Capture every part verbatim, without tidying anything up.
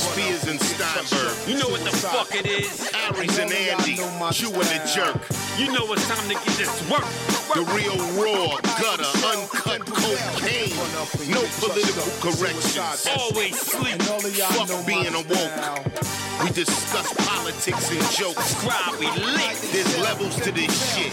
Spears and Steinberg. You know what the fuck it is? Aries and Andy, you and the jerk. You know it's time to get this work. The real raw, gutter, uncut cocaine. No political corrections. Always sleep. Fuck being awoke. We discuss politics and jokes. Cry, we lit. There's levels to this shit.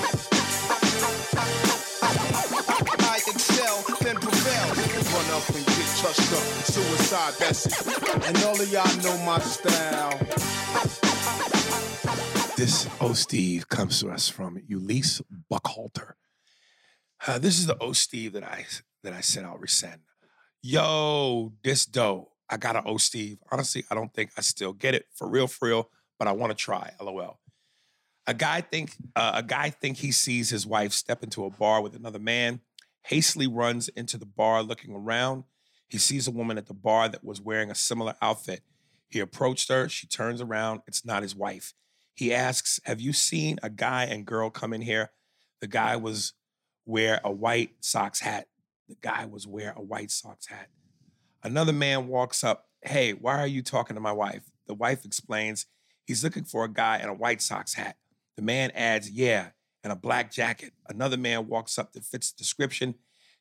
Excel, then prevail. Run up and get touched up. Suicide, that's it. And all of y'all know my style. This Oh Steve comes to us from Ulysses Buckhalter. Uh, this is the Oh Steve that I that I sent out resend. Yo, this dope. I got an Oh Steve. Honestly, I don't think I still get it for real, for real. But I want to try. LOL. A guy think uh, a guy think he sees his wife step into a bar with another man. Hastily runs into the bar looking around. He sees a woman at the bar that was wearing a similar outfit. He approached her. She turns around. It's not his wife. He asks, have you seen a guy and girl come in here? The guy was wear a white socks hat. The guy was wear a white socks hat. Another man walks up. Hey, why are you talking to my wife? The wife explains he's looking for a guy in a white socks hat. The man adds, yeah, and a black jacket. Another man walks up that fits the description.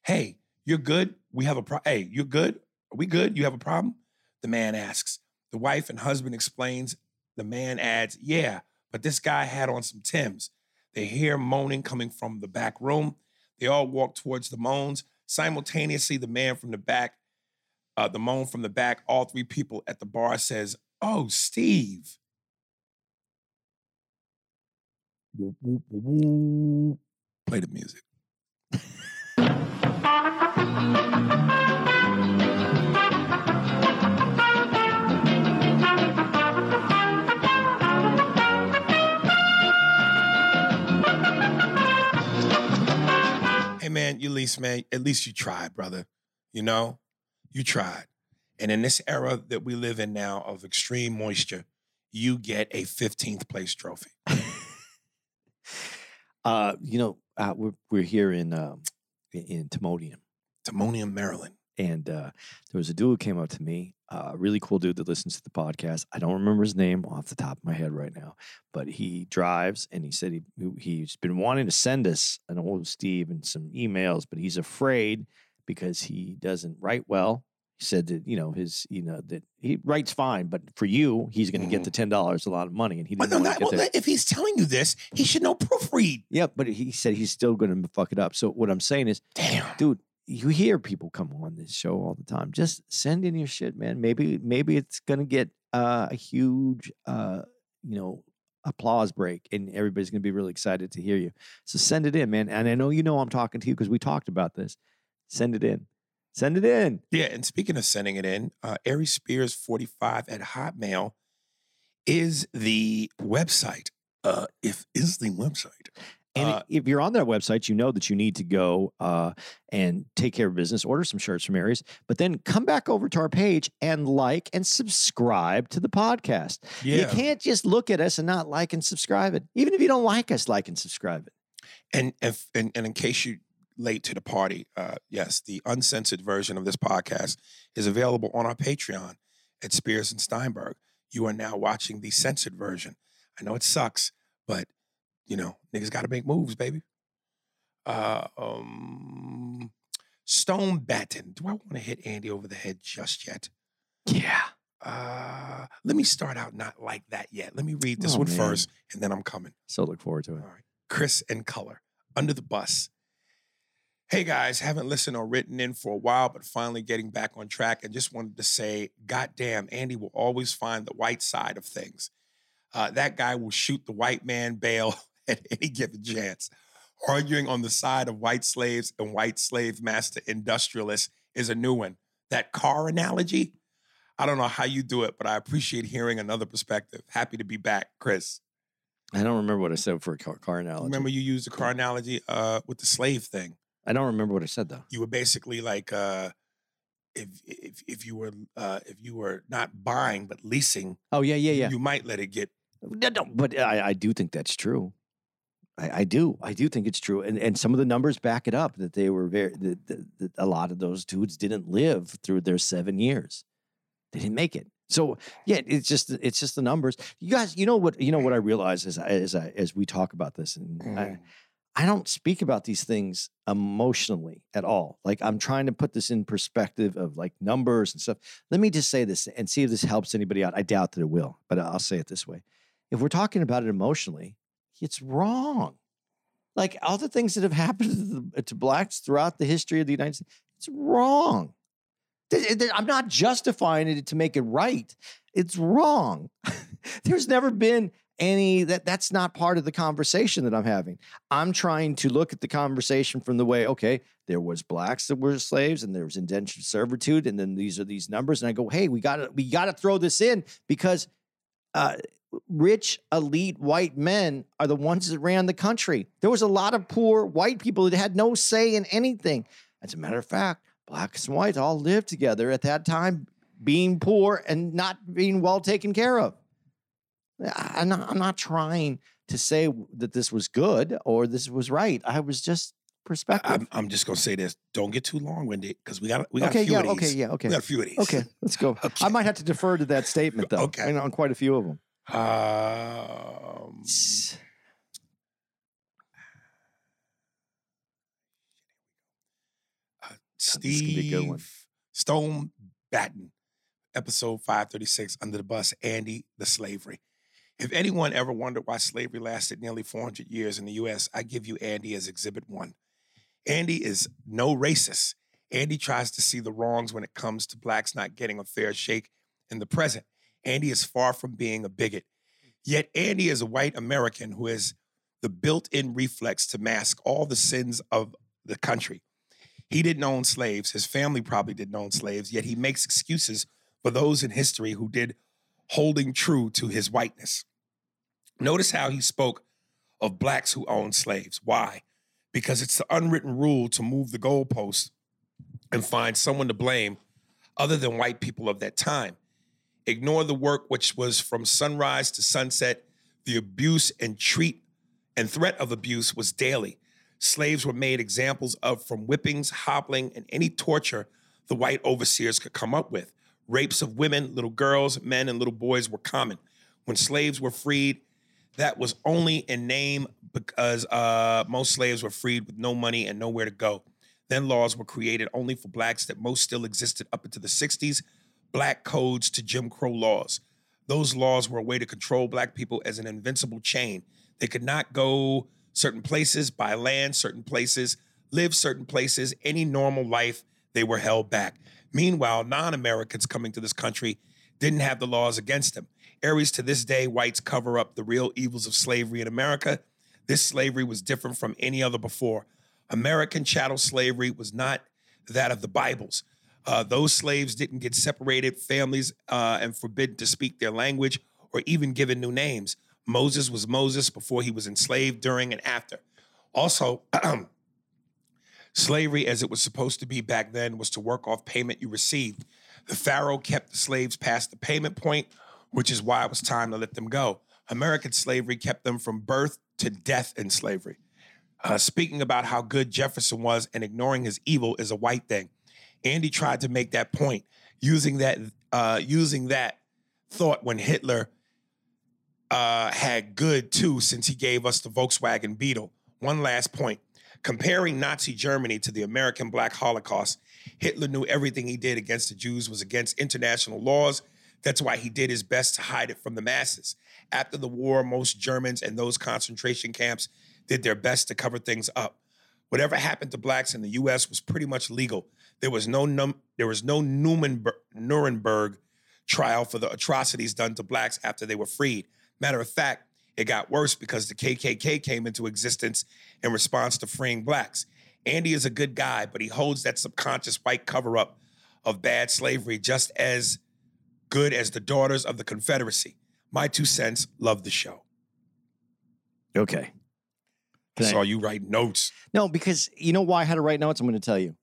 Hey, you're good? We have a pro- Hey, you're good? Are we good? You have a problem? The man asks. The wife and husband explains. The man adds, yeah, but this guy had on some Timbs. They hear moaning coming from the back room. They all walk towards the moans. Simultaneously, the man from the back, uh, the moan from the back, all three people at the bar says, oh, Steve. Play the music. Hey man, you at least, man, at least you tried, brother. You know, you tried. And in this era that we live in now of extreme moisture, you get a fifteenth place trophy. Uh, you know, uh, we're we're here in um, in Timonium, Timonium, Maryland, and uh, there was a dude who came up to me, uh, a really cool dude that listens to the podcast. I don't remember his name off the top of my head right now, but he drives, and he said he he's been wanting to send us an old Steve and some emails, but he's afraid because he doesn't write well. He said that you know his you know that he writes fine, but for you he's going to mm. get the ten dollars a lot of money, and he didn't well, no, want to get well, there. If he's telling you this, he should know proofread. Yeah, but he said he's still going to fuck it up. So what I'm saying is, damn, dude, you hear people come on this show all the time. Just send in your shit, man. Maybe maybe it's going to get uh, a huge uh, you know applause break, and everybody's going to be really excited to hear you. So send it in, man. And I know you know I'm talking to you because we talked about this. Send it in. Send it in. Yeah, and speaking of sending it in, uh, Aries Spears forty-five at Hotmail is the website. Uh, if is the website. And uh, if you're on that website, you know that you need to go uh, and take care of business, order some shirts from Aries, but then come back over to our page and like and subscribe to the podcast. Yeah. You can't just look at us and not like and subscribe it. Even if you don't like us, like and subscribe it. And if and, and in case you. Late to the party, uh, yes, the uncensored version of this podcast is available on our Patreon at Spears and Steinberg. You are now watching the censored version. I know it sucks, but, you know, niggas got to make moves, baby. Uh, um, Stone Batten. Do I want to hit Andy over the head just yet? Yeah. Uh, let me start out not like that yet. Let me read this oh, one man. first, and then I'm coming. So look forward to it. All right. Chris and Color. Under the Bus. Hey guys, haven't listened or written in for a while, but finally getting back on track and just wanted to say, goddamn, Andy will always find the white side of things. Uh, that guy will shoot the white man bail at any given chance. Arguing on the side of white slaves and white slave master industrialists is a new one. That car analogy, I don't know how you do it, but I appreciate hearing another perspective. Happy to be back, Chris. I don't remember what I said for a car, car analogy. Remember you used a car analogy uh, with the slave thing. I don't remember what I said though. You were basically like, uh, if if if you were uh, if you were not buying but leasing. Oh yeah, yeah, yeah. You might let it get. No, no, but I, I do think that's true. I, I do, I do think it's true, and and some of the numbers back it up that they were very. That, that, that a lot of those dudes didn't live through their seven years. They didn't make it. So yeah, it's just it's just the numbers. You guys, you know what you know what I realize is as I as we talk about this, and mm. I, I don't speak about these things emotionally at all. Like I'm trying to put this in perspective of like numbers and stuff. Let me just say this and see if this helps anybody out. I doubt that it will, but I'll say it this way. If we're talking about it emotionally, it's wrong. Like all the things that have happened to, the, to blacks throughout the history of the United States, it's wrong. I'm not justifying it to make it right. It's wrong. There's never been any, that that's not part of the conversation that I'm having. I'm trying to look at the conversation from the way, okay, there was blacks that were slaves and there was indentured servitude. And then these are these numbers. And I go, hey, we gotta, we gotta throw this in because uh, rich, elite white men are the ones that ran the country. There was a lot of poor white people that had no say in anything. As a matter of fact, blacks and whites all lived together at that time, being poor and not being well taken care of. I'm not, I'm not trying to say that this was good or this was right. I was just perspective. I'm, I'm just going to say this. Don't get too long-winded because we got we got okay, a few yeah, of these. Okay, yeah, okay. We got a few of these. Okay, let's go. Okay. I might have to defer to that statement, though, okay. on quite a few of them. Um... Steve Stone Batten, episode five thirty-six, Under the Bus, Andy, the Slavery. If anyone ever wondered why slavery lasted nearly four hundred years in the U S, I give you Andy as exhibit one. Andy is no racist. Andy tries to see the wrongs when it comes to blacks not getting a fair shake in the present. Andy is far from being a bigot. Yet Andy is a white American who has the built-in reflex to mask all the sins of the country. He didn't own slaves. His family probably didn't own slaves, yet he makes excuses for those in history who did, holding true to his whiteness. Notice how he spoke of blacks who owned slaves. Why? Because it's the unwritten rule to move the goalposts and find someone to blame other than white people of that time. Ignore the work which was from sunrise to sunset. The abuse and treat and threat of abuse was daily. Slaves were made examples of from whippings, hobbling, and any torture the white overseers could come up with. Rapes of women, little girls, men, and little boys were common. When slaves were freed, that was only in name because uh, most slaves were freed with no money and nowhere to go. Then laws were created only for blacks that most still existed up into the sixties, black codes to Jim Crow laws. Those laws were a way to control black people as an invincible chain. They could not go certain places, buy land, certain places, live certain places, any normal life, they were held back. Meanwhile, non-Americans coming to this country didn't have the laws against them. Aries, to this day, whites cover up the real evils of slavery in America. This slavery was different from any other before. American chattel slavery was not that of the Bibles. Uh, those slaves didn't get separated families uh, and forbidden to speak their language or even given new names. Moses was Moses before he was enslaved, during, and after. Also, slavery, as it was supposed to be back then, was to work off payment you received. The Pharaoh kept the slaves past the payment point, which is why it was time to let them go. American slavery kept them from birth to death in slavery. Uh, speaking about how good Jefferson was and ignoring his evil is a white thing. Andy tried to make that point, using that, uh, using that thought when Hitler Uh, had good, too, since he gave us the Volkswagen Beetle. One last point. Comparing Nazi Germany to the American Black Holocaust, Hitler knew everything he did against the Jews was against international laws. That's why he did his best to hide it from the masses. After the war, most Germans and those concentration camps did their best to cover things up. Whatever happened to blacks in the U S was pretty much legal. There was no num- there was no Nuremberg, Nuremberg trial for the atrocities done to blacks after they were freed. Matter of fact, it got worse because the K K K came into existence in response to freeing blacks. Andy is a good guy, but he holds that subconscious white cover-up of bad slavery just as good as the daughters of the Confederacy. My two cents, love the show. Okay. Can I saw I... you write notes. No, because you know why I had to write notes? I'm going to tell you.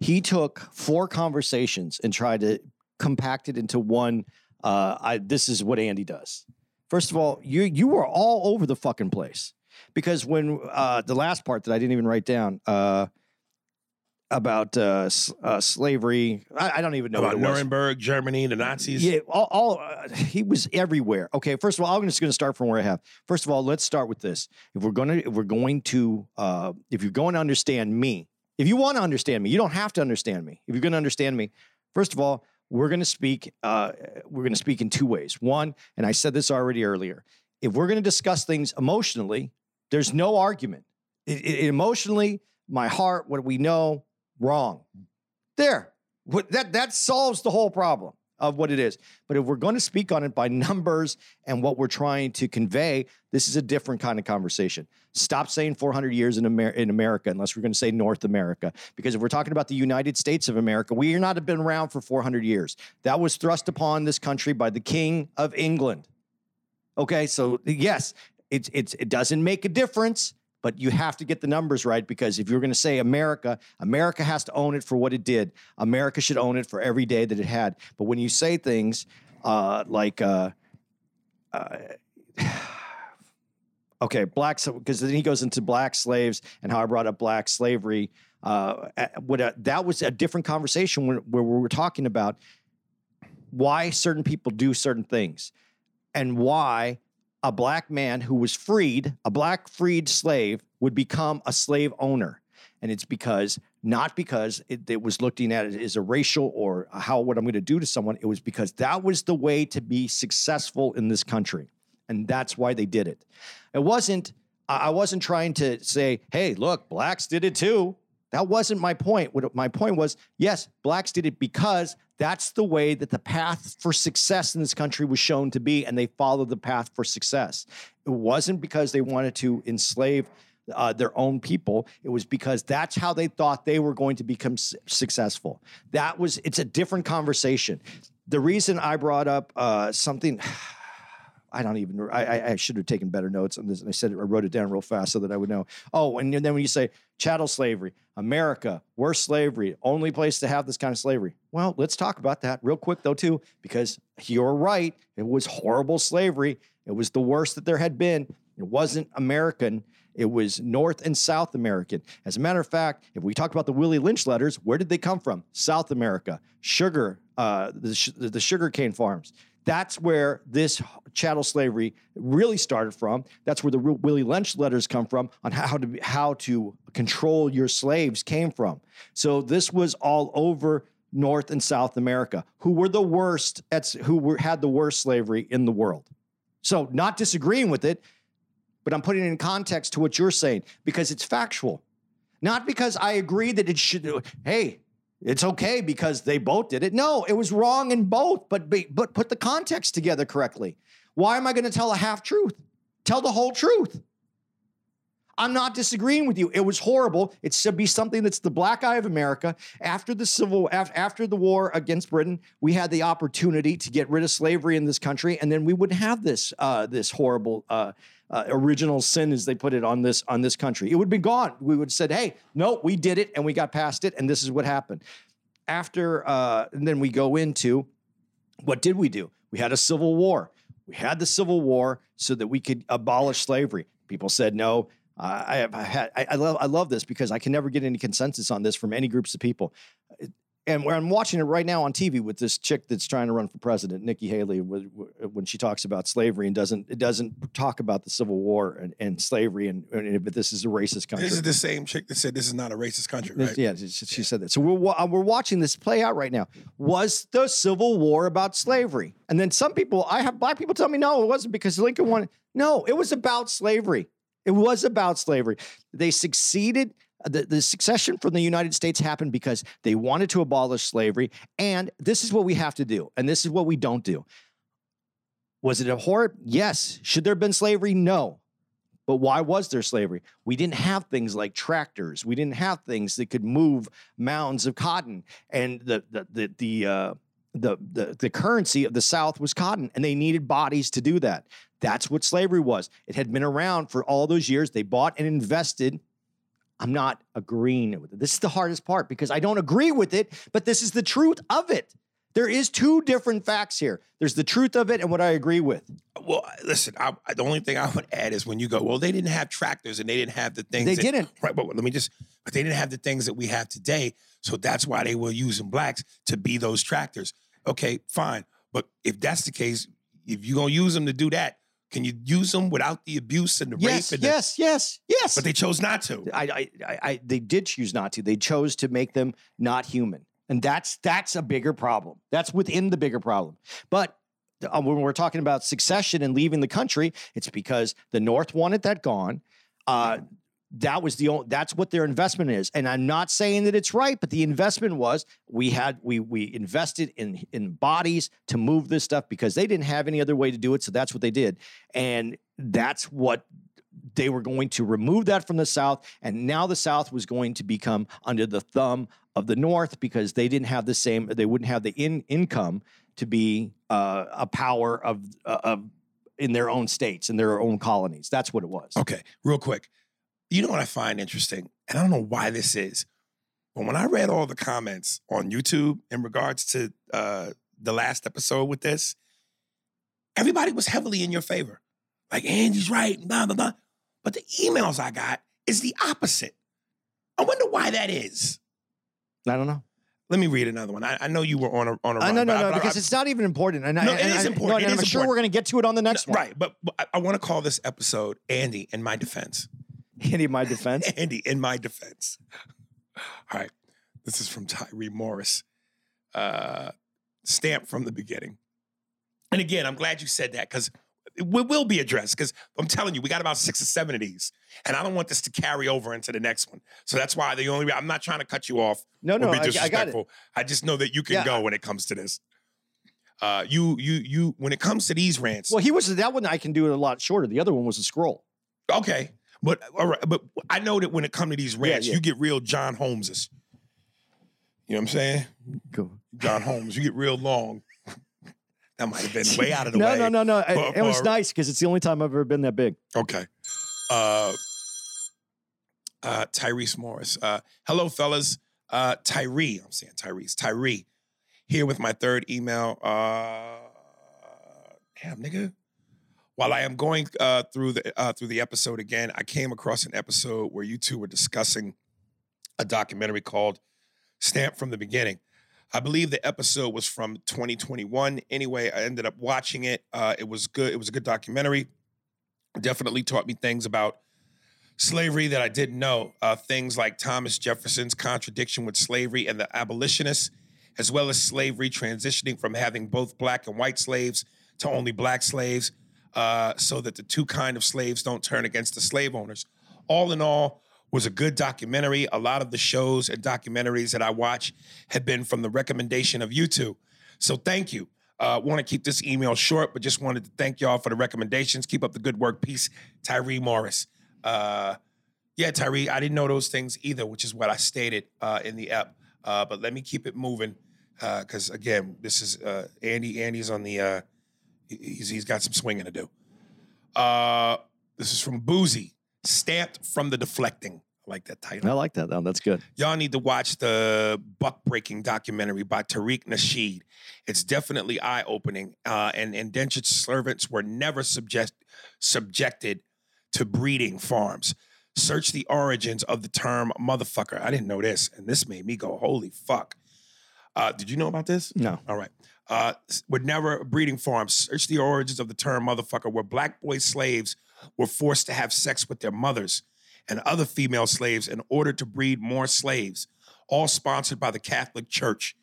He took four conversations and tried to compact it into one. Uh, I, this is what Andy does. First of all, you you were all over the fucking place. Because when uh, the last part that I didn't even write down uh, about uh, uh, slavery, I, I don't even know about what it was. Nuremberg, Germany, the Nazis. Yeah, all, all uh, he was everywhere. Okay, first of all, I'm just going to start from where I have. First of all, let's start with this. If we're going to, if we're going to, uh, if you're going to understand me, if you want to understand me, you don't have to understand me. If you're going to understand me, first of all, we're going to speak. Uh, we're going to speak in two ways. One, and I said this already earlier. If we're going to discuss things emotionally. There's no argument. It, it, emotionally, my heart, what we know, wrong. There. What, that, that solves the whole problem of what it is. But if we're going to speak on it by numbers and what we're trying to convey, this is a different kind of conversation. Stop saying four hundred years in, Amer- in America unless we're going to say North America. Because if we're talking about the United States of America, we are not have been around for four hundred years. That was thrust upon this country by the King of England. Okay, so yes. It's, it's, it doesn't make a difference, but you have to get the numbers right because if you're going to say America, America has to own it for what it did. America should own it for every day that it had. But when you say things uh, like, uh, uh, okay, black, because then he goes into black slaves and how I brought up black slavery. Uh, what a, that was a different conversation where, where we were talking about why certain people do certain things and why a black man who was freed, a black freed slave, would become a slave owner. And it's because, not because it, it was looking at it as a racial or how, what I'm going to do to someone. It was because that was the way to be successful in this country. And that's why they did it. It wasn't, I wasn't trying to say, hey, look, blacks did it too. That wasn't my point. What my point was, yes, blacks did it because that's the way that the path for success in this country was shown to be, and they followed the path for success. It wasn't because they wanted to enslave uh, their own people. It was because that's how they thought they were going to become su- successful. That was, it's a different conversation. The reason I brought up uh, something, I don't even, I, I should have taken better notes on this. And I said, I wrote it down real fast so that I would know. Oh, and then when you say chattel slavery, America, worst slavery, only place to have this kind of slavery. Well, let's talk about that real quick though, too, because you're right. It was horrible slavery. It was the worst that there had been. It wasn't American. It was North and South American. As a matter of fact, if we talk about the Willie Lynch letters, where did they come from? South America, sugar, uh, the, the sugarcane farms. That's where this chattel slavery really started from. That's where the Willie Lynch letters come from on how to how to control your slaves came from. So this was all over North and South America, who were the worst at who were, had the worst slavery in the world. So not disagreeing with it, but I'm putting it in context to what you're saying because it's factual, not because I agree that it should. Hey. It's okay because they both did it. No, it was wrong in both, but be, but put the context together correctly. Why am I going to tell a half truth? Tell the whole truth. I'm not disagreeing with you. It was horrible. It should be something that's the black eye of America. After the civil, after, after the war against Britain, we had the opportunity to get rid of slavery in this country, and then we wouldn't have this uh, this horrible uh, uh, original sin, as they put it, on this on this country. It would be gone. We would have said, "Hey, no, we did it, and we got past it, and this is what happened." After, uh, and then we go into what did we do? We had a civil war. We had the Civil War so that we could abolish slavery. People said no. Uh, I have I had I, I love I love this because I can never get any consensus on this from any groups of people, and where I'm watching it right now on T V with this chick that's trying to run for president, Nikki Haley, when she talks about slavery and doesn't it doesn't talk about the Civil War and, and slavery and, and but this is a racist country. This is the same chick that said this is not a racist country, right? Yeah, she, she yeah. said that. So we're we're watching this play out right now. Was the Civil War about slavery? And then some people, I have black people tell me no, it wasn't because Lincoln wanted. No, it was about slavery. It was about slavery. They succeeded. The, the secession from the United States happened because they wanted to abolish slavery. And this is what we have to do. And this is what we don't do. Was it abhorrent? Yes. Should there have been slavery? No. But why was there slavery? We didn't have things like tractors. We didn't have things that could move mounds of cotton. And the the the, the uh, the, the, the currency of the South was cotton, and they needed bodies to do that. That's what slavery was. It had been around for all those years. They bought and invested. I'm not agreeing with it. This is the hardest part because I don't agree with it, but this is the truth of it. There is two different facts here. There's the truth of it and what I agree with. Well, listen, I, I, the only thing I would add is when you go, well, they didn't have tractors and they didn't have the things. They that, didn't. Right, but let me just, but they didn't have the things that we have today. So that's why they were using blacks to be those tractors. Okay, fine. But if that's the case, if you're going to use them to do that, can you use them without the abuse and the yes, rape? And yes, the, yes, yes. But they chose not to. I, I, I, they did choose not to. They chose to make them not human. And that's that's a bigger problem. That's within the bigger problem. But uh, when we're talking about succession and leaving the country, it's because the North wanted that gone. Uh, that was the only, that's what their investment is. And I'm not saying that it's right, but the investment was we had we we invested in in bodies to move this stuff because they didn't have any other way to do it. So that's what they did, and that's what. They were going to remove that from the South, and now the South was going to become under the thumb of the North because they didn't have the same, they wouldn't have the in, income to be uh, a power of, uh, of in their own states, in their own colonies. That's what it was. Okay, real quick. You know what I find interesting, and I don't know why this is, but when I read all the comments on YouTube in regards to uh, the last episode with this, everybody was heavily in your favor. Like, Andy's right, blah, blah, blah. But the emails I got is the opposite. I wonder why that is. I don't know. Let me read another one. I, I know you were on a on a run. Uh, no, no, no, I, because I, it's not even important. And no, I, it and is I, important. No, it I'm is sure important. We're going to get to it on the next no, one. Right, but, but I, I want to call this episode Andy in My Defense. Andy in My Defense? Andy in My Defense. All right. This is from Tyree Morris. Uh, Stamped from the Beginning. And again, I'm glad you said that because it will be addressed because I'm telling you, we got about six or seven of these, and I don't want this to carry over into the next one. So that's why the only I'm not trying to cut you off. No, no, or be disrespectful. I, I, I just know that you can yeah, go when it comes to this. Uh, you, you, you. When it comes to these rants, well, he was that one. I can do it a lot shorter. The other one was a scroll. Okay, but all right, but I know that when it comes to these rants, yeah, yeah. you get real John Holmeses. You know what I'm saying? Go. John Holmes. You get real long. That might have been way out of the no, way. No, no, no, no. It, it was nice because it's the only time I've ever been that big. Okay. Uh, uh, Tyrese Morris. Uh, hello, fellas. Uh, Tyree. I'm saying Tyrese. Tyree. Here with my third email. Uh, damn, nigga. While I am going uh, through the uh, through the episode again, I came across an episode where you two were discussing a documentary called Stamped from the Beginning. I believe the episode was from twenty twenty-one. Anyway, I ended up watching it. Uh, it was good. It was a good documentary. Definitely taught me things about slavery that I didn't know. Uh, things like Thomas Jefferson's contradiction with slavery and the abolitionists, as well as slavery transitioning from having both black and white slaves to only black slaves, uh, so that the two kind of slaves don't turn against the slave owners. All in all, was a good documentary. A lot of the shows and documentaries that I watch have been from the recommendation of you two. So thank you. Uh, want to keep this email short, but just wanted to thank y'all for the recommendations. Keep up the good work. Peace, Tyree Morris. Uh, yeah, Tyree, I didn't know those things either, which is what I stated uh, in the app. Uh, but let me keep it moving because, uh, again, this is uh, Andy. Andy's on the uh, – he's, he's got some swinging to do. Uh, this is from Boozy. Stamped from the Deflecting. I like that title. I like that, though. That's good. Y'all need to watch the buck breaking documentary by Tariq Nasheed. It's definitely eye opening. Uh, and indentured servants were never subject, subjected to breeding farms. Search the origins of the term motherfucker. I didn't know this, and this made me go, holy fuck. Uh, did you know about this? No. All right. Uh, were never breeding farms. Search the origins of the term motherfucker, where black boy slaves were forced to have sex with their mothers and other female slaves in order to breed more slaves, all sponsored by the Catholic Church.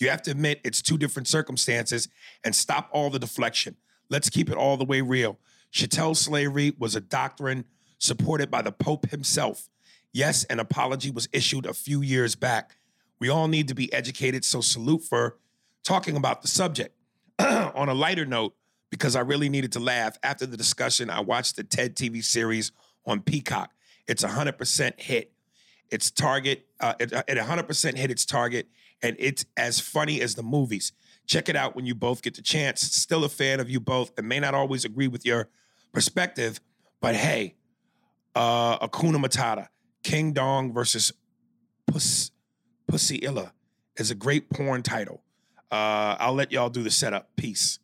You have to admit it's two different circumstances and stop all the deflection. Let's keep it all the way real. Chattel slavery was a doctrine supported by the Pope himself. Yes, an apology was issued a few years back. We all need to be educated, so salute for talking about the subject. On a lighter note, because I really needed to laugh, after the discussion, I watched the TED T V series on Peacock. It's one hundred percent hit its target. Uh, it, it one hundred percent hit its target, and it's as funny as the movies. Check it out when you both get the chance. Still a fan of you both and may not always agree with your perspective, but hey, uh, Akuna Matata, King Dong versus Puss, Pussy Illa is a great porn title. Uh, I'll let y'all do the setup. Peace.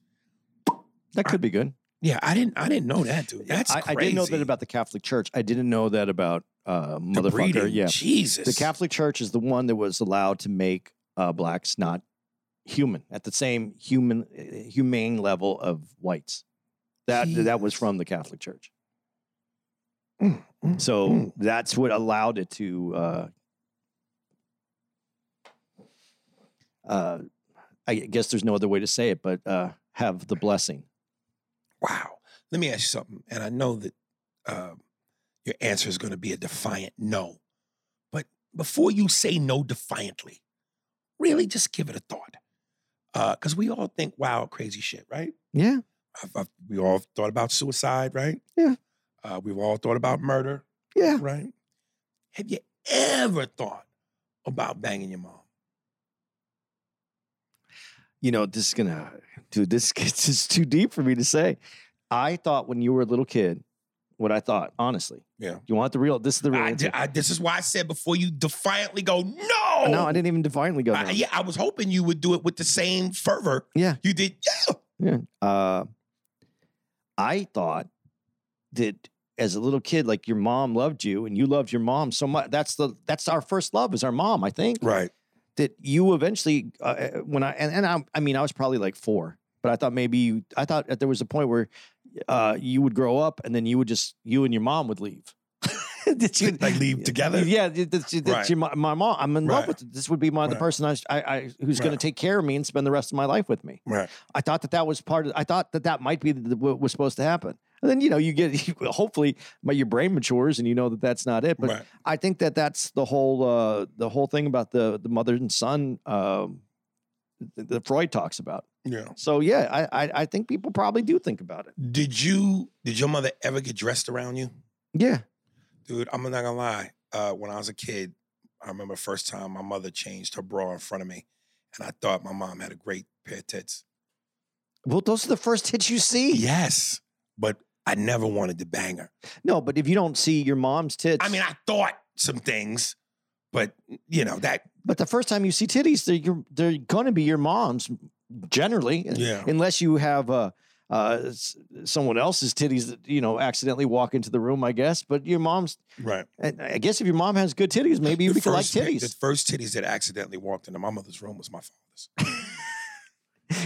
That could I, be good. Yeah, I didn't. I didn't know that, dude. That's I, crazy. I didn't know that about the Catholic Church. I didn't know that about uh, motherfucker. Yeah, Jesus. The Catholic Church is the one that was allowed to make uh, blacks not human at the same human uh, humane level of whites. That Jesus. That was from the Catholic Church. Mm, mm, so mm. that's what allowed it to. Uh, uh, I guess there's no other way to say it, but uh, have the blessing. Wow. Let me ask you something. And I know that uh, your answer is going to be a defiant no. But before you say no defiantly, really just give it a thought. Because uh, we all think wild, crazy shit, right? Yeah. I've, I've, we all thought about suicide, right? Yeah. Uh, we've all thought about murder. Yeah. Right? Have you ever thought about banging your mom? You know, this is going to, dude, this gets is too deep for me to say. I thought when you were a little kid, what I thought, honestly. Yeah. You want the real, this is the real. I did, I, this is why I said before you defiantly go, no. No, I didn't even defiantly go, no. I, yeah, I was hoping you would do it with the same fervor. Yeah. You did, yeah. Yeah. Uh, I thought that as a little kid, like your mom loved you and you loved your mom so much. That's the, that's our first love is our mom, I think. Right. That you eventually, uh, when I, and, and I, I mean, I was probably like four, but I thought maybe, you, I thought that there was a point where uh, you would grow up and then you would just, you and your mom would leave. Did you like leave together? Yeah. That's, that's right. your, my, my mom, I'm in right. love with, this would be my, right. the person I, I, I who's right. going to take care of me and spend the rest of my life with me. Right. I thought that that was part of, I thought that that might be the, what was supposed to happen. And then, you know, you get, you, hopefully my, your brain matures and you know that that's not it. But right. I think that that's the whole, uh, the whole thing about the, the mother and son um, that Freud talks about. Yeah. So, yeah, I, I I think people probably do think about it. Did you, did your mother ever get dressed around you? Yeah. Dude, I'm not going to lie. Uh, when I was a kid, I remember the first time my mother changed her bra in front of me. And I thought my mom had a great pair of tits. Well, those are the first tits you see. Yes. But I never wanted to bang her. No, but if you don't see your mom's tits. I mean, I thought some things, but, you know, that. But the first time you see titties, they're, they're going to be your mom's generally. Yeah. Unless you have uh, uh, someone else's titties that, you know, accidentally walk into the room, I guess. But your mom's. Right. I guess if your mom has good titties, maybe you could like titties. The first titties that accidentally walked into my mother's room was my father's.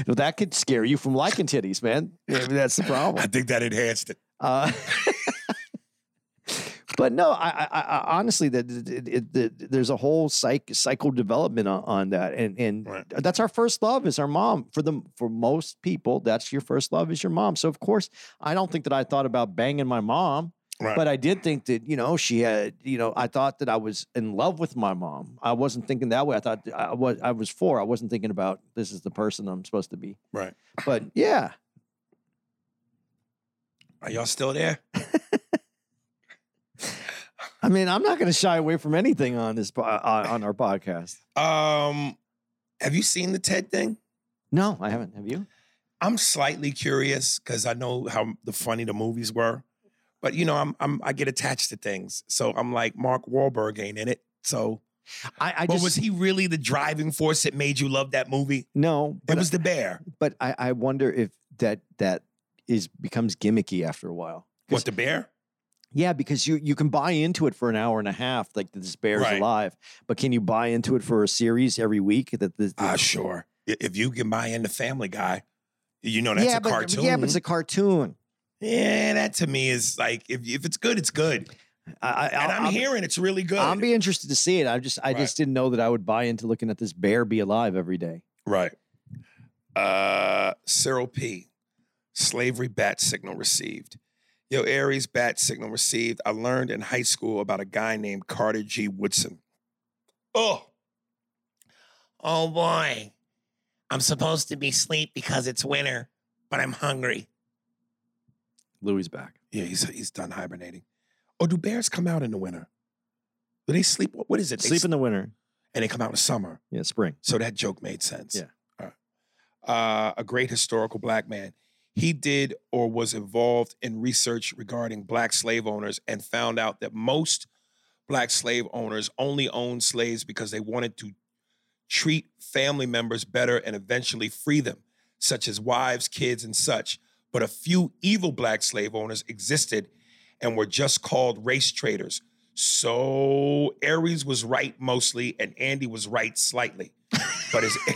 Well, that could scare you from liking titties, man. I mean, that's the problem. I think that enhanced it. Uh, but no, I, I, I honestly, that the, the, there's a whole psych psycho development on, on that, and and right. that's our first love is our mom. For the for most people, that's your first love is your mom. So of course, I don't think that I thought about banging my mom. Right. But I did think that, you know, she had, you know, I thought that I was in love with my mom. I wasn't thinking that way. I thought I was, I was four. I wasn't thinking about this is the person I'm supposed to be. Right. But yeah. Are y'all still there? I mean, I'm not going to shy away from anything on this, on our podcast. Um, have you seen the Ted thing? No, I haven't. Have you? I'm slightly curious because I know how the funny the movies were. But you know, I'm I'm I get attached to things, so I'm like Mark Wahlberg ain't in it. So, I, I but just, was he really the driving force that made you love that movie? No, it was I, the bear. But I, I wonder if that that is becomes gimmicky after a while. What, the bear? Yeah, because you you can buy into it for an hour and a half, like this bear's right. alive. But can you buy into it for a series every week? That the ah uh, sure, if you can buy into Family Guy, you know that's yeah, a but, cartoon. Yeah, but it's a cartoon. Yeah, that to me is like, if if it's good, it's good. I, I, and I'm, I'm hearing it's really good. I'll be interested to see it. I just I right. just didn't know that I would buy into looking at this bear be alive every day. Right. Uh, Cyril P. Slavery bat signal received. Yo, Aries, bat signal received. I learned in high school about a guy named Carter G. Woodson. Oh. Oh, boy. I'm supposed to be asleep because it's winter, but I'm hungry. Louie's back. Yeah, he's he's done hibernating. Or do bears come out in the winter? Do they sleep? What is it? They sleep in the winter. And they come out in the summer. Yeah, spring. So that joke made sense. Yeah. All right. uh, a great historical black man. He did or was involved in research regarding black slave owners and found out that most black slave owners only owned slaves because they wanted to treat family members better and eventually free them, such as wives, kids, and such. But a few evil black slave owners existed and were just called race traders. So Aries was right mostly, and Andy was right slightly. But his, I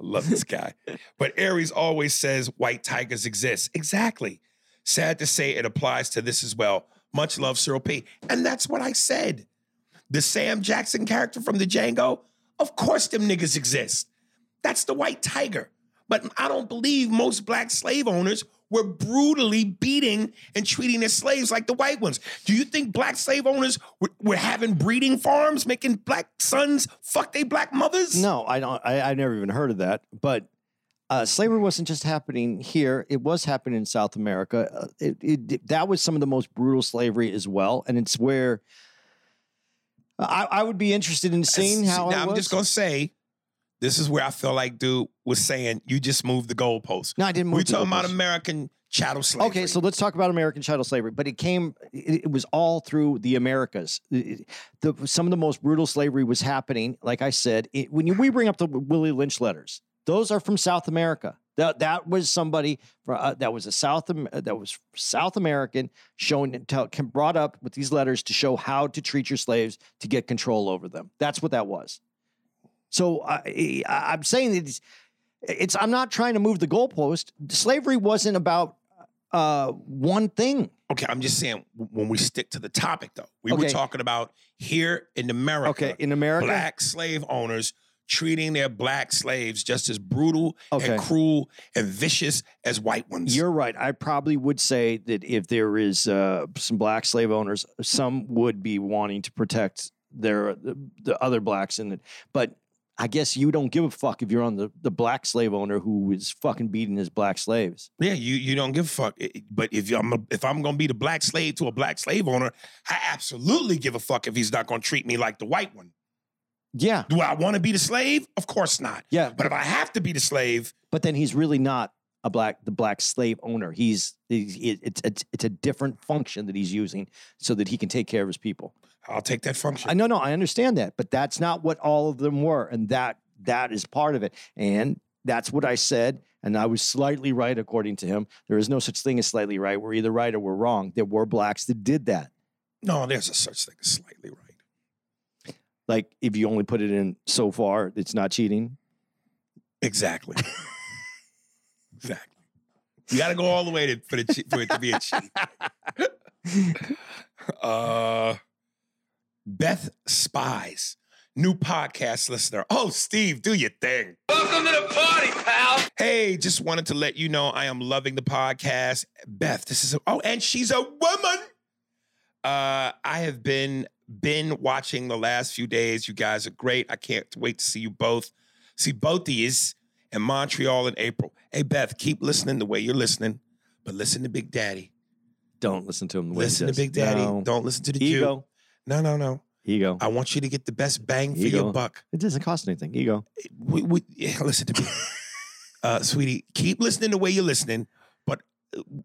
love this guy. But Aries always says white tigers exist. Exactly. Sad to say, it applies to this as well. Much love, Cyril P. And that's what I said. The Sam Jackson character from the Django, of course them niggas exist. That's the white tiger. But I don't believe most black slave owners were brutally beating and treating their slaves like the white ones. Do you think black slave owners were, were having breeding farms, making black sons fuck their black mothers? No, I don't. I, I've never even heard of that. But uh, slavery wasn't just happening here. It was happening in South America. Uh, it, it, it, that was some of the most brutal slavery as well. And it's where I, I would be interested in seeing how now it was. I'm just going to say, this is where I feel like dude was saying, you just moved the goalposts. No, I didn't move We're the talking goalposts. About American chattel slavery. Okay, so let's talk about American chattel slavery. But it came, it, it was all through the Americas. It, the, some of the most brutal slavery was happening, like I said. It, when you, we bring up the Willie Lynch letters, those are from South America. That that was somebody uh, that was a South that was South American shown tell, brought up with these letters to show how to treat your slaves to get control over them. That's what that was. So I, I'm saying it's, it's, I'm not trying to move the goalpost. Slavery wasn't about uh, one thing. Okay, I'm just saying when we stick to the topic, though, we okay. were talking about here in America. Okay, in America, black slave owners treating their black slaves just as brutal okay. and cruel and vicious as white ones. You're right. I probably would say that if there is uh, some black slave owners, some would be wanting to protect their the, the other blacks in it, but. I guess you don't give a fuck if you're on the, the black slave owner who is fucking beating his black slaves. Yeah, you, you don't give a fuck. But if I'm a, if I'm gonna be the black slave to a black slave owner, I absolutely give a fuck if he's not gonna treat me like the white one. Yeah. Do I want to be the slave? Of course not. Yeah. But if I have to be the slave, but then he's really not a black the black slave owner. He's, he's it's it's it's a different function that he's using so that he can take care of his people. I'll take that function. I, no, no, I understand that, but that's not what all of them were, and that that is part of it, and that's what I said, and I was slightly right according to him. There is no such thing as slightly right. We're either right or we're wrong. There were blacks that did that. No, there's a such thing as slightly right. Like, if you only put it in so far, it's not cheating? Exactly. Exactly. You got to go all the way to, for, the, for it to be a cheat. uh... Beth Spies, new podcast listener. Oh, Steve, do your thing. Welcome to the party, pal. Hey, just wanted to let you know I am loving the podcast. Beth, this is a, oh, and she's a woman. Uh, I have been been watching the last few days. You guys are great. I can't wait to see you both. See both of yous in Montreal in April. Hey, Beth, keep listening the way you're listening, but listen to Big Daddy. Don't listen to him. The way listen he to Big Daddy. No. Don't listen to the Ego. Jew. No, no, no. Ego. I want you to get the best bang for Ego. Your buck. It doesn't cost anything. Ego. We, we, yeah, listen to me. uh, sweetie, keep listening the way you're listening, but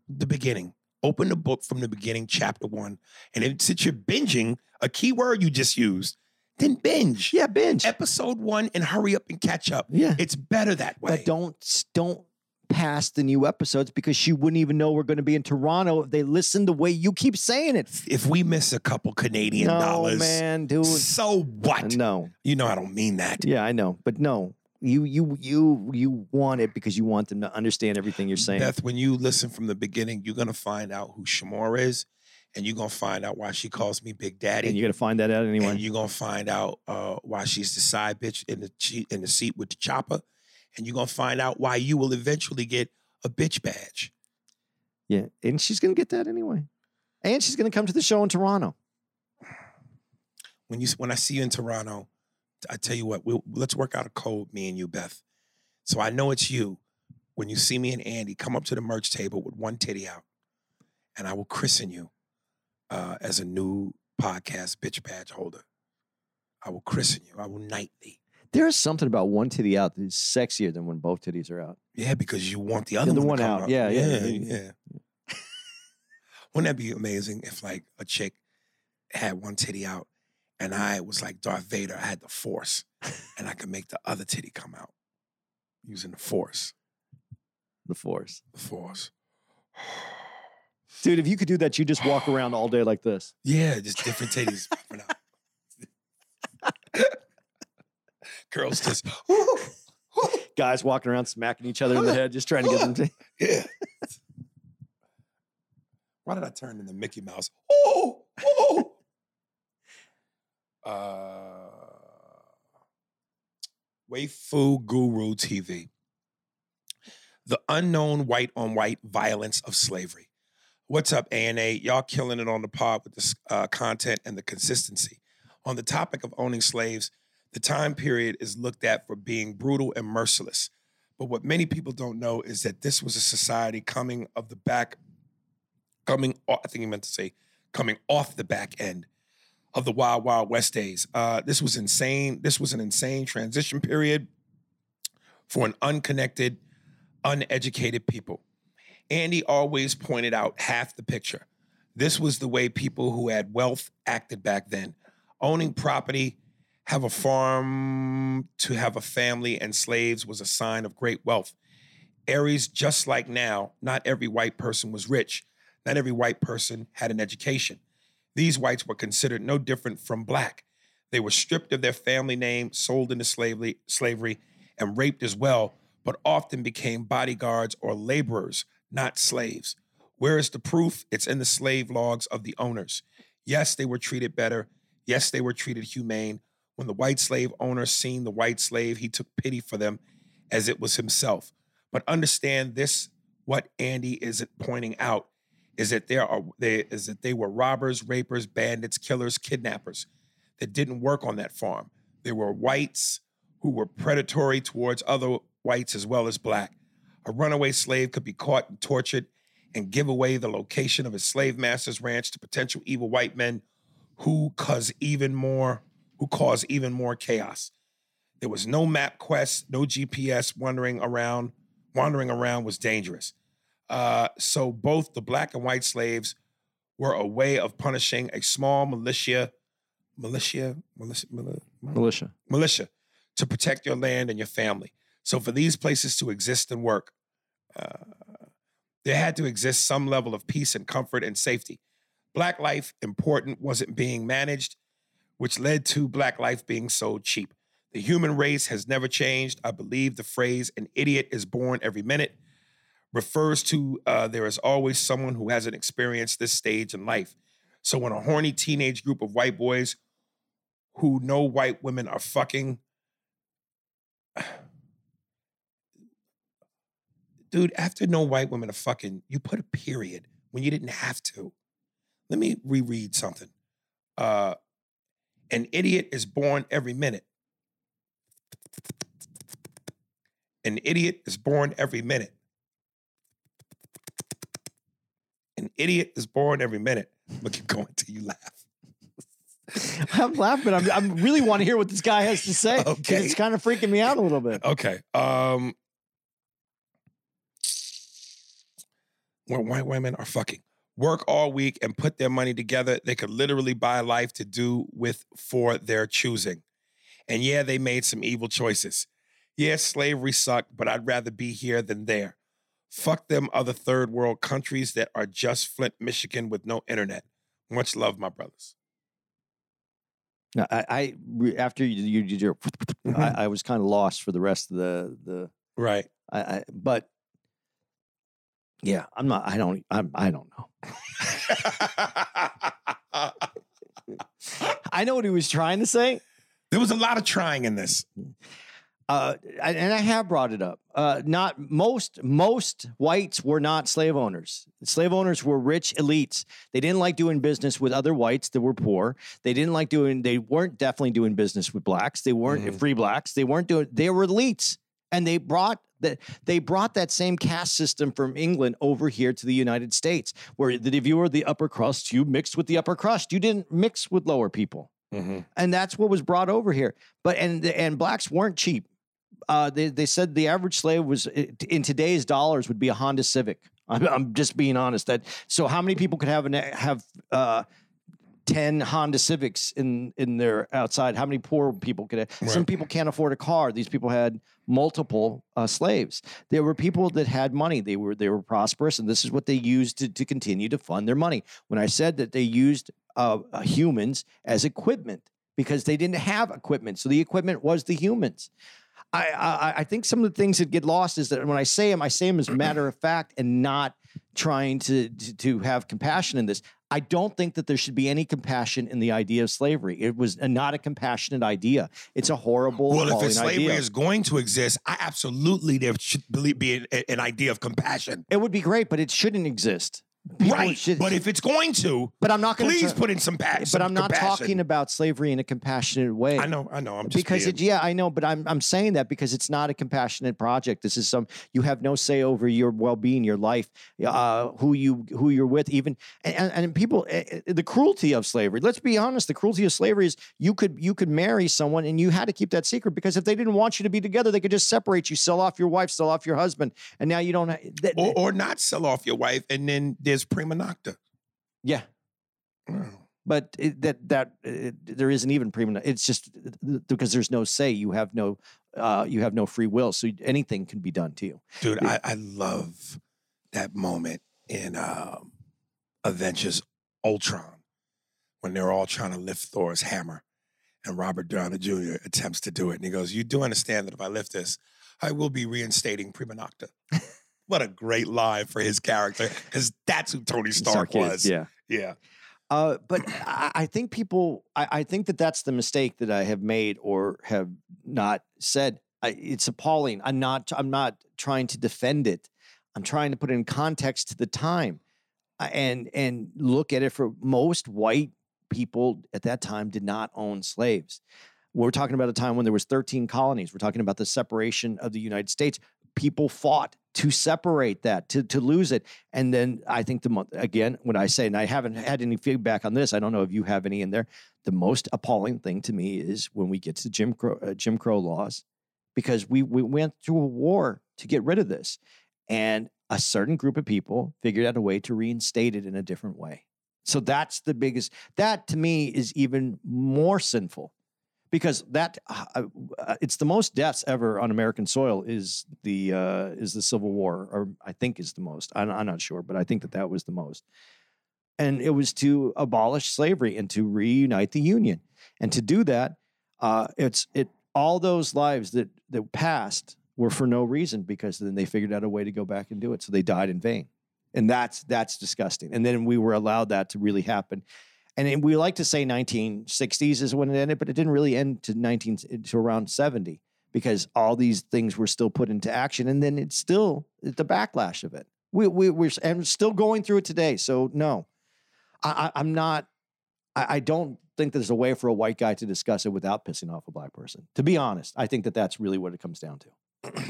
the beginning. Open the book from the beginning, chapter one. And if, since you're binging, a key word you just used, then binge. Yeah, binge. Episode one and hurry up and catch up. Yeah. It's better that way. But don't, don't pass the new episodes because you wouldn't even know we're going to be in Toronto if they listen the way you keep saying it. If we miss a couple Canadian no, dollars, man, dude. So what? No, you know I don't mean that. Yeah, I know, but no, you you you you want it because you want them to understand everything you're saying. Beth, when you listen from the beginning, you're going to find out who Shamar is, and you're going to find out why she calls me Big Daddy. And you're going to find that out anyway. And you're going to find out uh, why she's the side bitch in the in the seat with the chopper. And you're going to find out why you will eventually get a bitch badge. Yeah, and she's going to get that anyway. And she's going to come to the show in Toronto. When you when I see you in Toronto, I tell you what, we'll, let's work out a code, me and you, Beth. So I know it's you. When you see me and Andy, come up to the merch table with one titty out. And I will christen you uh, as a new podcast bitch badge holder. I will christen you. I will knight thee. There's something about one titty out that's sexier than when both titties are out. Yeah, because you want the other the one, one out. out. Yeah, yeah, yeah. yeah. yeah. yeah. Wouldn't that be amazing if like a chick had one titty out and I was like Darth Vader, I had the force and I could make the other titty come out using the force. The force. The force. Dude, if you could do that, you just walk around all day like this. Yeah, just different titties popping out. Girls just whoo, whoo. Guys walking around smacking each other in the head, just trying to get them to yeah. Why did I turn into Mickey Mouse? Oh, oh. uh, Waifu Guru T V. The unknown white on white violence of slavery. What's up, A N A? Y'all killing it on the pod with the uh, content and the consistency. On the topic of owning slaves, the time period is looked at for being brutal and merciless. But what many people don't know is that this was a society coming of the back, coming, I think he meant to say, coming off the back end of the Wild Wild West days. Uh, this was insane. This was an insane transition period for an unconnected, uneducated people. Andy always pointed out half the picture. This was the way people who had wealth acted back then. Owning property, have a farm, to have a family and slaves was a sign of great wealth. Aries, just like now, not every white person was rich. Not every white person had an education. These whites were considered no different from black. They were stripped of their family name, sold into slavery, slavery, and raped as well, but often became bodyguards or laborers, not slaves. Where is the proof? It's in the slave logs of the owners. Yes, they were treated better. Yes, they were treated humane. When the white slave owner seen the white slave, he took pity for them as it was himself. But understand this, what Andy is pointing out is that there are they, is that they were robbers, rapers, bandits, killers, kidnappers that didn't work on that farm. There were whites who were predatory towards other whites as well as black. A runaway slave could be caught and tortured and give away the location of his slave master's ranch to potential evil white men who cause even more... who caused even more chaos. There was no map quest, no G P S. Wandering around, wandering around was dangerous. Uh, so both the black and white slaves were a way of punishing a small militia, militia, militia, militia, militia, militia to protect your land and your family. So for these places to exist and work, uh, there had to exist some level of peace and comfort and safety. Black life important wasn't being managed, which led to black life being sold cheap. The human race has never changed. I believe the phrase, an idiot is born every minute, refers to uh, there is always someone who hasn't experienced this stage in life. So when a horny teenage group of white boys who know white women are fucking... Dude, after no white women are fucking, you put a period when you didn't have to. Let me reread something. Uh... An idiot is born every minute. An idiot is born every minute. An idiot is born every minute. Look, keep going till you laugh. I'm laughing. I'm, I'm really want to hear what this guy has to say. Okay. It's kind of freaking me out a little bit. Okay. Um, when white women are fucking. Work all week and put their money together, they could literally buy life to do with for their choosing. And yeah, they made some evil choices. Yeah, slavery sucked, but I'd rather be here than there. Fuck them other third world countries that are just Flint, Michigan with no internet. Much love, my brothers. Now, I, I after you, you did your, mm-hmm. I, I was kind of lost for the rest of the the right. I, I but. Yeah, I'm not, I don't, I'm, I don't know. I know what he was trying to say. There was a lot of trying in this. Uh, and I have brought it up. Uh, not most, most whites were not slave owners. Slave owners were rich elites. They didn't like doing business with other whites that were poor. They didn't like doing, they weren't definitely doing business with blacks. They weren't mm-hmm. free blacks. They weren't doing, they were elites. And they brought that they brought that same caste system from England over here to the United States, where that if you were the upper crust, you mixed with the upper crust. You didn't mix with lower people. Mm-hmm. And that's what was brought over here. But and and blacks weren't cheap. Uh, they they said the average slave was in today's dollars would be a Honda Civic. I'm, I'm just being honest. That so how many people could have an, have uh, ten Honda Civics in in their outside? How many poor people could have? Right. Some people can't afford a car. These people had multiple uh, slaves. There were people that had money. They were they were prosperous, and this is what they used to to continue to fund their money. When I said that they used uh, humans as equipment because they didn't have equipment, so the equipment was the humans. I, I I think some of the things that get lost is that when I say them, I say them as a matter of fact and not trying to, to, to have compassion in this. I don't think that there should be any compassion in the idea of slavery. It was a, not a compassionate idea. It's a horrible idea. Well, if slavery idea. is going to exist, I absolutely there should be an, an idea of compassion. It would be great, but it shouldn't exist. People right, should, but if it's going to, but I'm not going to. Please put in some passion. But I'm not compassion. talking about slavery in a compassionate way. I know, I know. I'm just because it, yeah, I know. But I'm I'm saying that because it's not a compassionate project. This is some you have no say over your well-being, your life, uh, who you who you're with, even and, and people. The cruelty of slavery. Let's be honest. The cruelty of slavery is you could you could marry someone and you had to keep that secret because if they didn't want you to be together, they could just separate you, sell off your wife, sell off your husband, and now you don't. Th- or, or not sell off your wife, and then. Is prima nocta. Yeah. Mm. But it, that, that it, there isn't even prima nocta. It's just because there's no say. You have no, uh, you have no free will. So anything can be done to you. Dude, it, I, I love that moment in um, Avengers Ultron when they're all trying to lift Thor's hammer and Robert Downey Junior attempts to do it. And he goes, you do understand that if I lift this, I will be reinstating prima nocta. What a great line for his character, because that's who Tony Stark was. Yeah, yeah. Uh, but I, I think people, I, I think that that's the mistake that I have made or have not said. I, it's appalling. I'm not. I'm not trying to defend it. I'm trying to put it in context to the time, and and look at it for most white people at that time did not own slaves. We're talking about a time when there was thirteen colonies. We're talking about the separation of the United States. People fought to separate that, to, to lose it. And then I think the month, again, when I say, and I haven't had any feedback on this, I don't know if you have any in there. The most appalling thing to me is when we get to Jim Crow, uh, Jim Crow laws, because we, we went through a war to get rid of this. And a certain group of people figured out a way to reinstate it in a different way. So that's the biggest, that to me is even more sinful. Because that uh, it's the most deaths ever on American soil is the uh, is the Civil War, or I think is the most. I'm, I'm not sure, but I think that that was the most. And it was to abolish slavery and to reunite the Union. And to do that, uh, it's it all those lives that, that passed were for no reason because then they figured out a way to go back and do it. So they died in vain. And that's that's disgusting. And then we were allowed that to really happen. And we like to say nineteen sixties is when it ended, but it didn't really end to nineteen to around seventy because all these things were still put into action, and then it's still the backlash of it. We we we're and we're still going through it today. So no, I, I'm not. I, I don't think there's a way for a white guy to discuss it without pissing off a black person. To be honest, I think that that's really what it comes down to.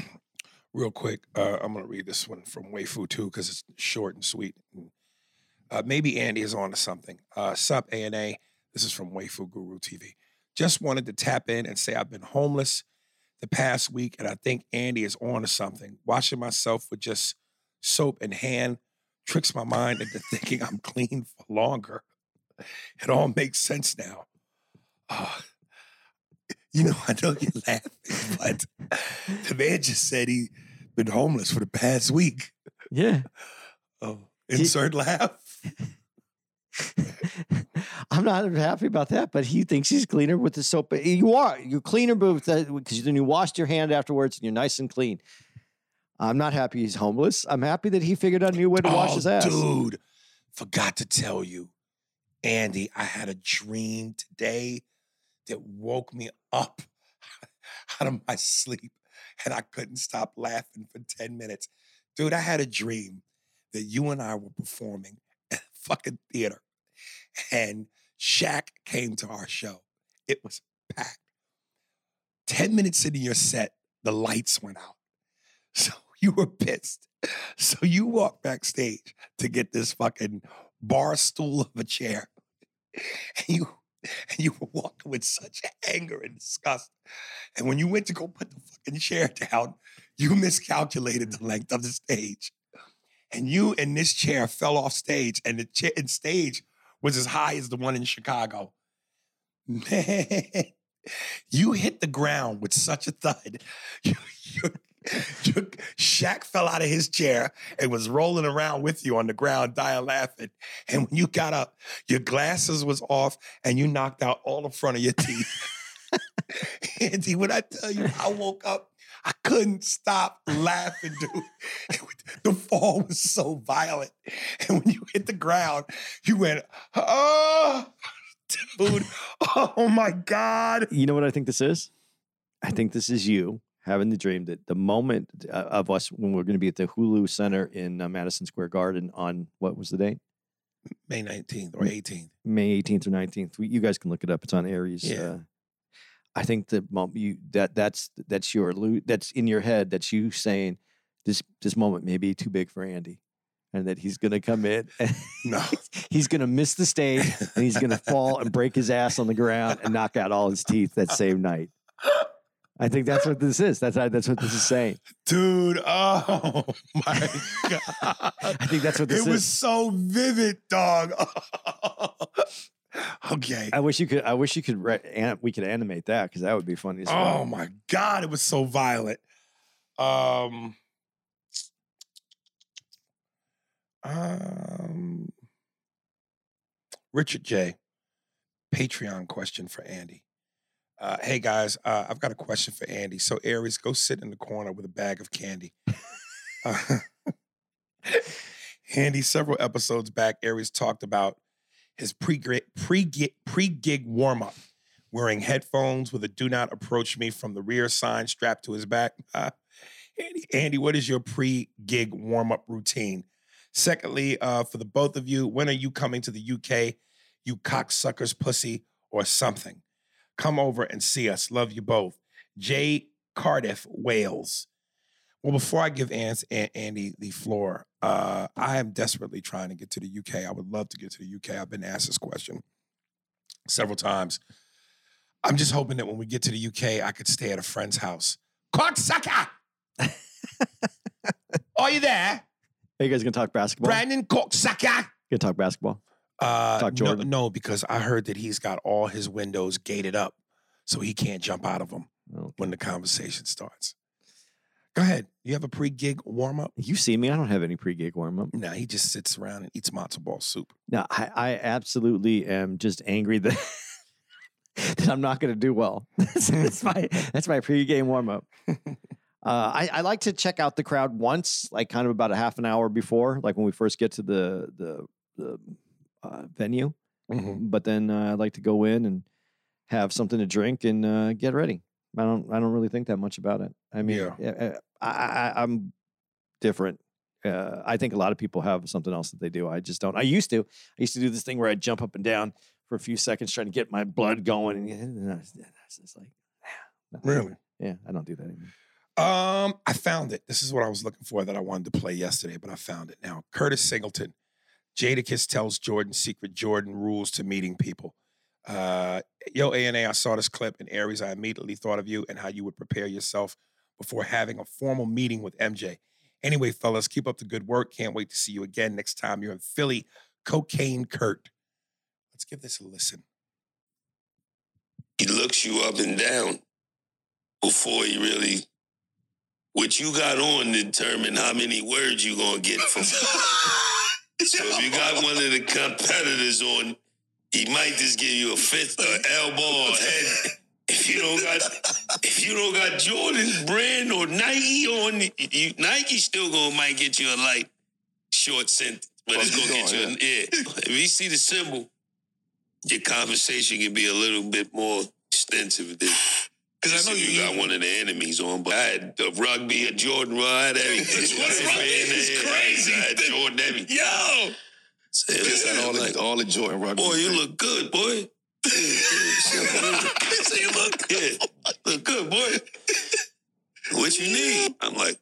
Real quick, uh, I'm going to read this one from Weifu too because it's short and sweet. Uh, maybe Andy is on to something. Uh, Sup, A N A. This is from Weifu Guru T V. Just wanted to tap in and say I've been homeless the past week, and I think Andy is on to something. Washing myself with just soap in hand tricks my mind into thinking I'm clean for longer. It all makes sense now. Uh, you know, I know you're laughing, but the man just said he's been homeless for the past week. Yeah. Oh, insert he- laugh. I'm not happy about that, but he thinks he's cleaner with the soap. You are. You're cleaner because then you washed your hand afterwards and you're nice and clean. I'm not happy he's homeless. I'm happy that he figured out a new way to oh, wash his ass. Dude, forgot to tell you, Andy, I had a dream today that woke me up out of my sleep and I couldn't stop laughing for ten minutes. Dude, I had a dream that you and I were performing fucking theater, and Shaq came to our show. It was packed. Ten minutes into your set, the lights went out, so you were pissed. So you walked backstage to get this fucking bar stool of a chair, and you and you were walking with such anger and disgust. And when you went to go put the fucking chair down, you miscalculated the length of the stage. And you and this chair fell off stage, and the chair and stage was as high as the one in Chicago. Man, you hit the ground with such a thud. You, you, you, Shaq fell out of his chair and was rolling around with you on the ground, dying laughing. And when you got up, your glasses was off, and you knocked out all the front of your teeth. Andy, when I tell you, I woke up. I couldn't stop laughing, dude. The fall was so violent. And when you hit the ground, you went, oh, dude, oh my God. You know what I think this is? I think this is you having the dream that the moment of us when we're going to be at the Hulu Center in Madison Square Garden on, what was the date? May nineteenth or eighteenth. May eighteenth or nineteenth. You guys can look it up. It's on Aries. Yeah. Uh, I think the moment you that that's that's your that's in your head. That's you saying this this moment may be too big for Andy, and that he's gonna come in. And no, he's gonna miss the stage, and he's gonna fall and break his ass on the ground and knock out all his teeth that same night. I think that's what this is. That's that's what this is saying, dude. Oh my God! I think that's what this it is. It was so vivid, dog. Okay. I wish you could. I wish you could. Re- we could animate that because that would be funny as well. Oh my God! It was so violent. Um. Um. Richard J. Patreon question for Andy. Uh, hey guys, uh, I've got a question for Andy. So Aries, go sit in the corner with a bag of candy. uh, Andy, several episodes back, Aries talked about his pre-gig, pre-gig, pre-gig warm-up, wearing headphones with a do not approach me from the rear sign strapped to his back. Uh, Andy, Andy, what is your pre-gig warm-up routine? Secondly, uh, for the both of you, when are you coming to the U K, you cocksuckers, pussy, or something? Come over and see us. Love you both. J. Cardiff, Wales. Well, before I give Andy the floor, uh, I am desperately trying to get to the U K. I would love to get to the U K. I've been asked this question several times. I'm just hoping that when we get to the U K, I could stay at a friend's house. Cocksucker! Are you there? Are you guys going to talk basketball? Brandon Cocksucker! Going to talk basketball? Uh, talk Jordan? No, no, because I heard that he's got all his windows gated up, so he can't jump out of them okay. when the conversation starts. Go ahead. You have a pre-gig warm-up? You see me. I don't have any pre-gig warm-up. No, he just sits around and eats matzo ball soup. No, I, I absolutely am just angry that, that I'm not going to do well. That's my that's my pre-game warm-up. uh, I, I like to check out the crowd once, like kind of about a half an hour before, like when we first get to the, the, the uh, venue. Mm-hmm. But then uh, I like to go in and have something to drink and uh, get ready. I don't. I don't really think that much about it. I mean, yeah. I, I, I'm different. Uh, I think a lot of people have something else that they do. I just don't. I used to. I used to do this thing where I jump up and down for a few seconds trying to get my blood going, and, and I was just like, nothing. Really? Yeah, I don't do that anymore. Um, I found it. This is what I was looking for that I wanted to play yesterday, but I found it now. Curtis Singleton, Jadakiss tells Jordan secret Jordan rules to meeting people. Uh, yo, A N A, I saw this clip in Aries. I immediately thought of you and how you would prepare yourself before having a formal meeting with M J. Anyway, fellas, keep up the good work. Can't wait to see you again next time you're in Philly. Cocaine Kurt. Let's give this a listen. He looks you up and down before he really... What you got on determine how many words you're going to get from him. So if you got one of the competitors on... He might just give you a fist, an elbow, or a head. If you don't got, if you don't got Jordan brand or Nike on, you, Nike still gonna might get you a light short sentence, but it's gonna get you. An, yeah. If you see the symbol, your conversation can be a little bit more extensive than. Because I know you, you got one of the enemies on, but I had a rugby, a Jordan rug, I had everything. What's rugby is crazy. I had Jordan, everything. Yo. Say, listen, all, the, all the Jordan Rogers. Boy, you thing. Look good, boy. So you look good. Yeah. Look good, boy. What you need? I'm like,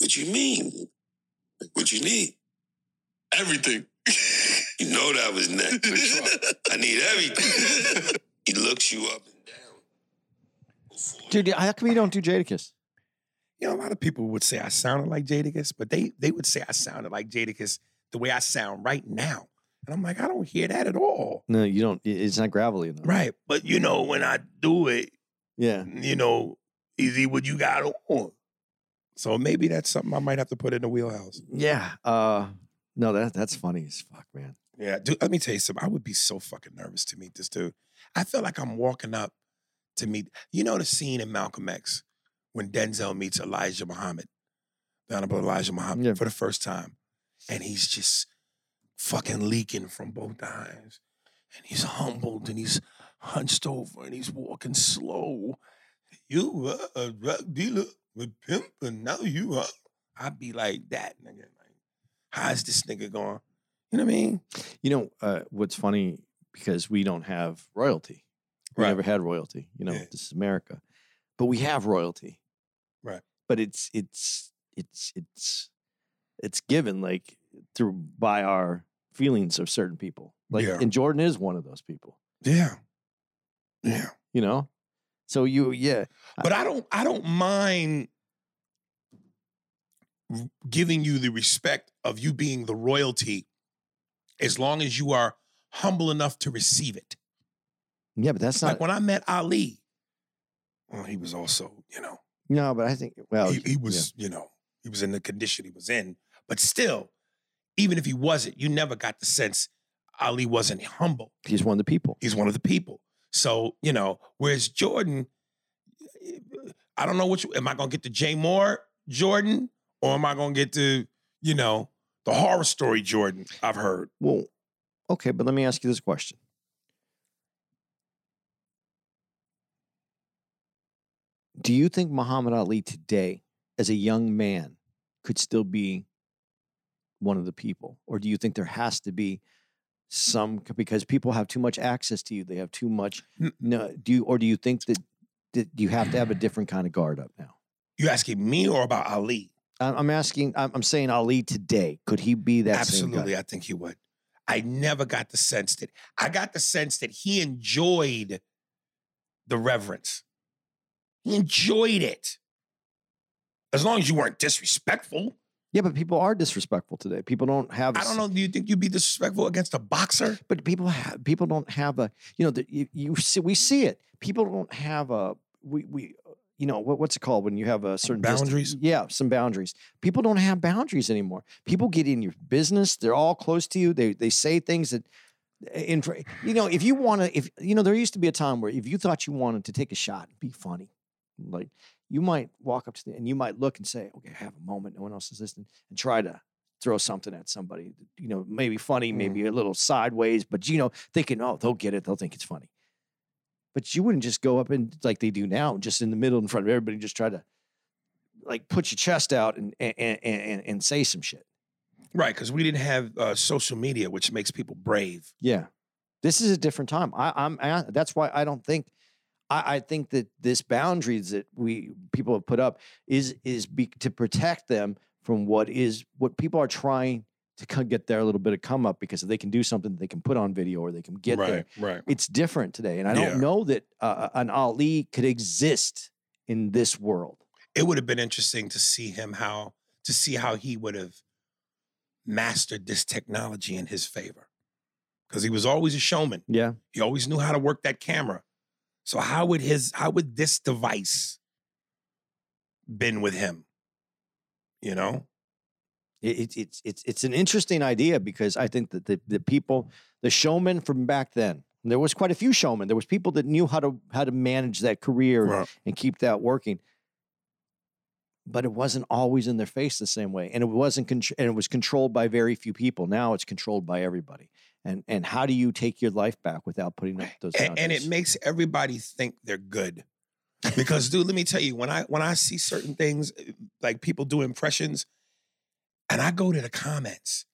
what you mean? What you need? Everything. You know that was next. I need everything. He looks you up and down. Dude, how come you don't do Jadakiss? You know, a lot of people would say I sounded like Jadakiss, but they they would say I sounded like Jadakiss the way I sound right now. And I'm like, I don't hear that at all. No, you don't. It's not gravelly enough. Right. But, you know, when I do it, yeah, you know, easy what you got on. So maybe that's something I might have to put in the wheelhouse. Yeah. Uh, no, that that's funny as fuck, man. Yeah. Dude, let me tell you something. I would be so fucking nervous to meet this dude. I feel like I'm walking up to meet. You know the scene in Malcolm X when Denzel meets Elijah Muhammad, the Honorable Elijah Muhammad, yeah, for the first time. And he's just fucking leaking from both eyes. And he's humbled and he's hunched over and he's walking slow. You were a drug dealer with pimp and now you are. I'd be like that, nigga. Like, how's this nigga going? You know what I mean? You know, uh, what's funny, because we don't have royalty. We right. never had royalty. You know, yeah. This is America. But we have royalty. Right. But it's, it's, it's, it's, it's given, like, through by our feelings of certain people, like, yeah. And Jordan is one of those people. Yeah, yeah. You know, so you, yeah. But I, I don't, I don't mind giving you the respect of you being the royalty, as long as you are humble enough to receive it. Yeah, but that's not like when I met Ali. Well, he was also, you know. No, but I think well, he, he was, yeah. you know, he was in the condition he was in, but still. Even if he wasn't, you never got the sense Ali wasn't humble. He's one of the people. He's one of the people. So, you know, whereas Jordan, I don't know which, am I going to get the Jay Moore Jordan or am I going to get the, you know, the horror story Jordan I've heard? Well, okay, but let me ask you this question. Do you think Muhammad Ali today, as a young man, could still be one of the people? Or do you think there has to be some, because people have too much access to you, they have too much, no, do you, or do you think that, that you have to have a different kind of guard up now? You asking me or about Ali? I'm asking, I'm saying Ali today. Could he be that Absolutely, same guy? I think he would. I never got the sense that, I got the sense that he enjoyed the reverence. He enjoyed it. As long as you weren't disrespectful. Yeah, but people are disrespectful today. People don't have... A, I don't know. Do you think you'd be disrespectful against a boxer? But people have, people don't have a... You know, the, you, you see, we see it. People don't have a... We, we you know, what, what's it called when you have a certain... Boundaries? Distance? Yeah, some boundaries. People don't have boundaries anymore. People get in your business. They're all close to you. They they say things that... In, you know, if you want to... if You know, there used to be a time where if you thought you wanted to take a shot, be funny. Like... You might walk up to the, and you might look and say, okay, I have a moment, no one else is listening, and try to throw something at somebody, you know, maybe funny, maybe mm. a little sideways, but, you know, thinking, oh, they'll get it, they'll think it's funny. But you wouldn't just go up and, like they do now, just in the middle in front of everybody, just try to, like, put your chest out and and and, and, and say some shit. Right, because we didn't have uh, social media, which makes people brave. Yeah. This is a different time. I, I'm, I, that's why I don't think, I think that this boundaries that we people have put up is is be, to protect them from what is what people are trying to get their little bit of come up, because if they can do something, they can put on video or they can get right, there. Right. It's different today, and I yeah. don't know that uh, an Ali could exist in this world. It would have been interesting to see him how to see how he would have mastered this technology in his favor, because he was always a showman. Yeah, he always knew how to work that camera. So how would his, how would this device been with him? You know, it's it, it's it's an interesting idea, because I think that the the people, the showmen from back then, there was quite a few showmen. There was people that knew how to how to manage that career right. and keep that working, but it wasn't always in their face the same way, and it wasn't con- and it was controlled by very few people. Now it's controlled by everybody. And and how do you take your life back without putting up those boundaries? And, and it makes everybody think they're good. Because, dude, let me tell you, when I when I see certain things, like people do impressions, and I go to the comments,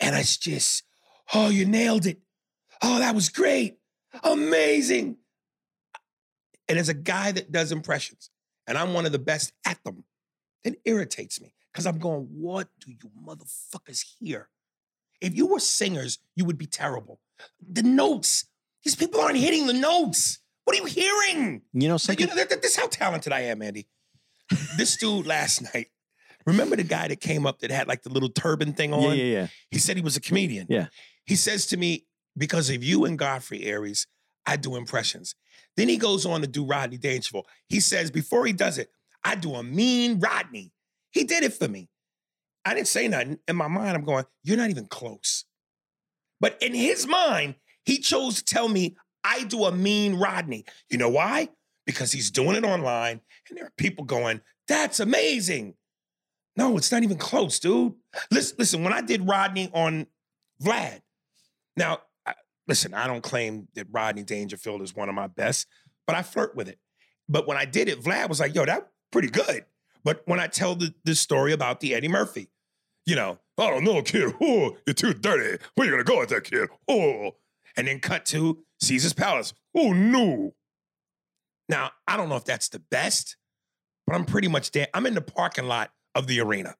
and it's just, oh, you nailed it. Oh, that was great. Amazing. And there's a guy that does impressions, and I'm one of the best at them. It irritates me, because I'm going, what do you motherfuckers hear? If you were singers, you would be terrible. The notes. These people aren't hitting the notes. What are you hearing? You know, second- you know this is how talented I am, Andy. This dude last night, remember the guy that came up that had like the little turban thing on? Yeah, yeah, yeah. He said he was a comedian. Yeah. He says to me, because of you and Godfrey, Aries, I do impressions. Then he goes on to do Rodney Dangerfield. He says, before he does it, I do a mean Rodney. He did it for me. I didn't say nothing. In my mind, I'm going, you're not even close. But in his mind, he chose to tell me, I do a mean Rodney. You know why? Because he's doing it online, and there are people going, that's amazing. No, it's not even close, dude. Listen, listen when I did Rodney on Vlad, now, I, listen, I don't claim that Rodney Dangerfield is one of my best, but I flirt with it. But when I did it, Vlad was like, yo, that's pretty good. But when I tell the, the story about the Eddie Murphy, you know, oh, no, kid, oh, you're too dirty. Where are you going to go with that kid? Oh, and then cut to Caesar's Palace. Oh, no. Now, I don't know if that's the best, but I'm pretty much there. I'm in the parking lot of the arena.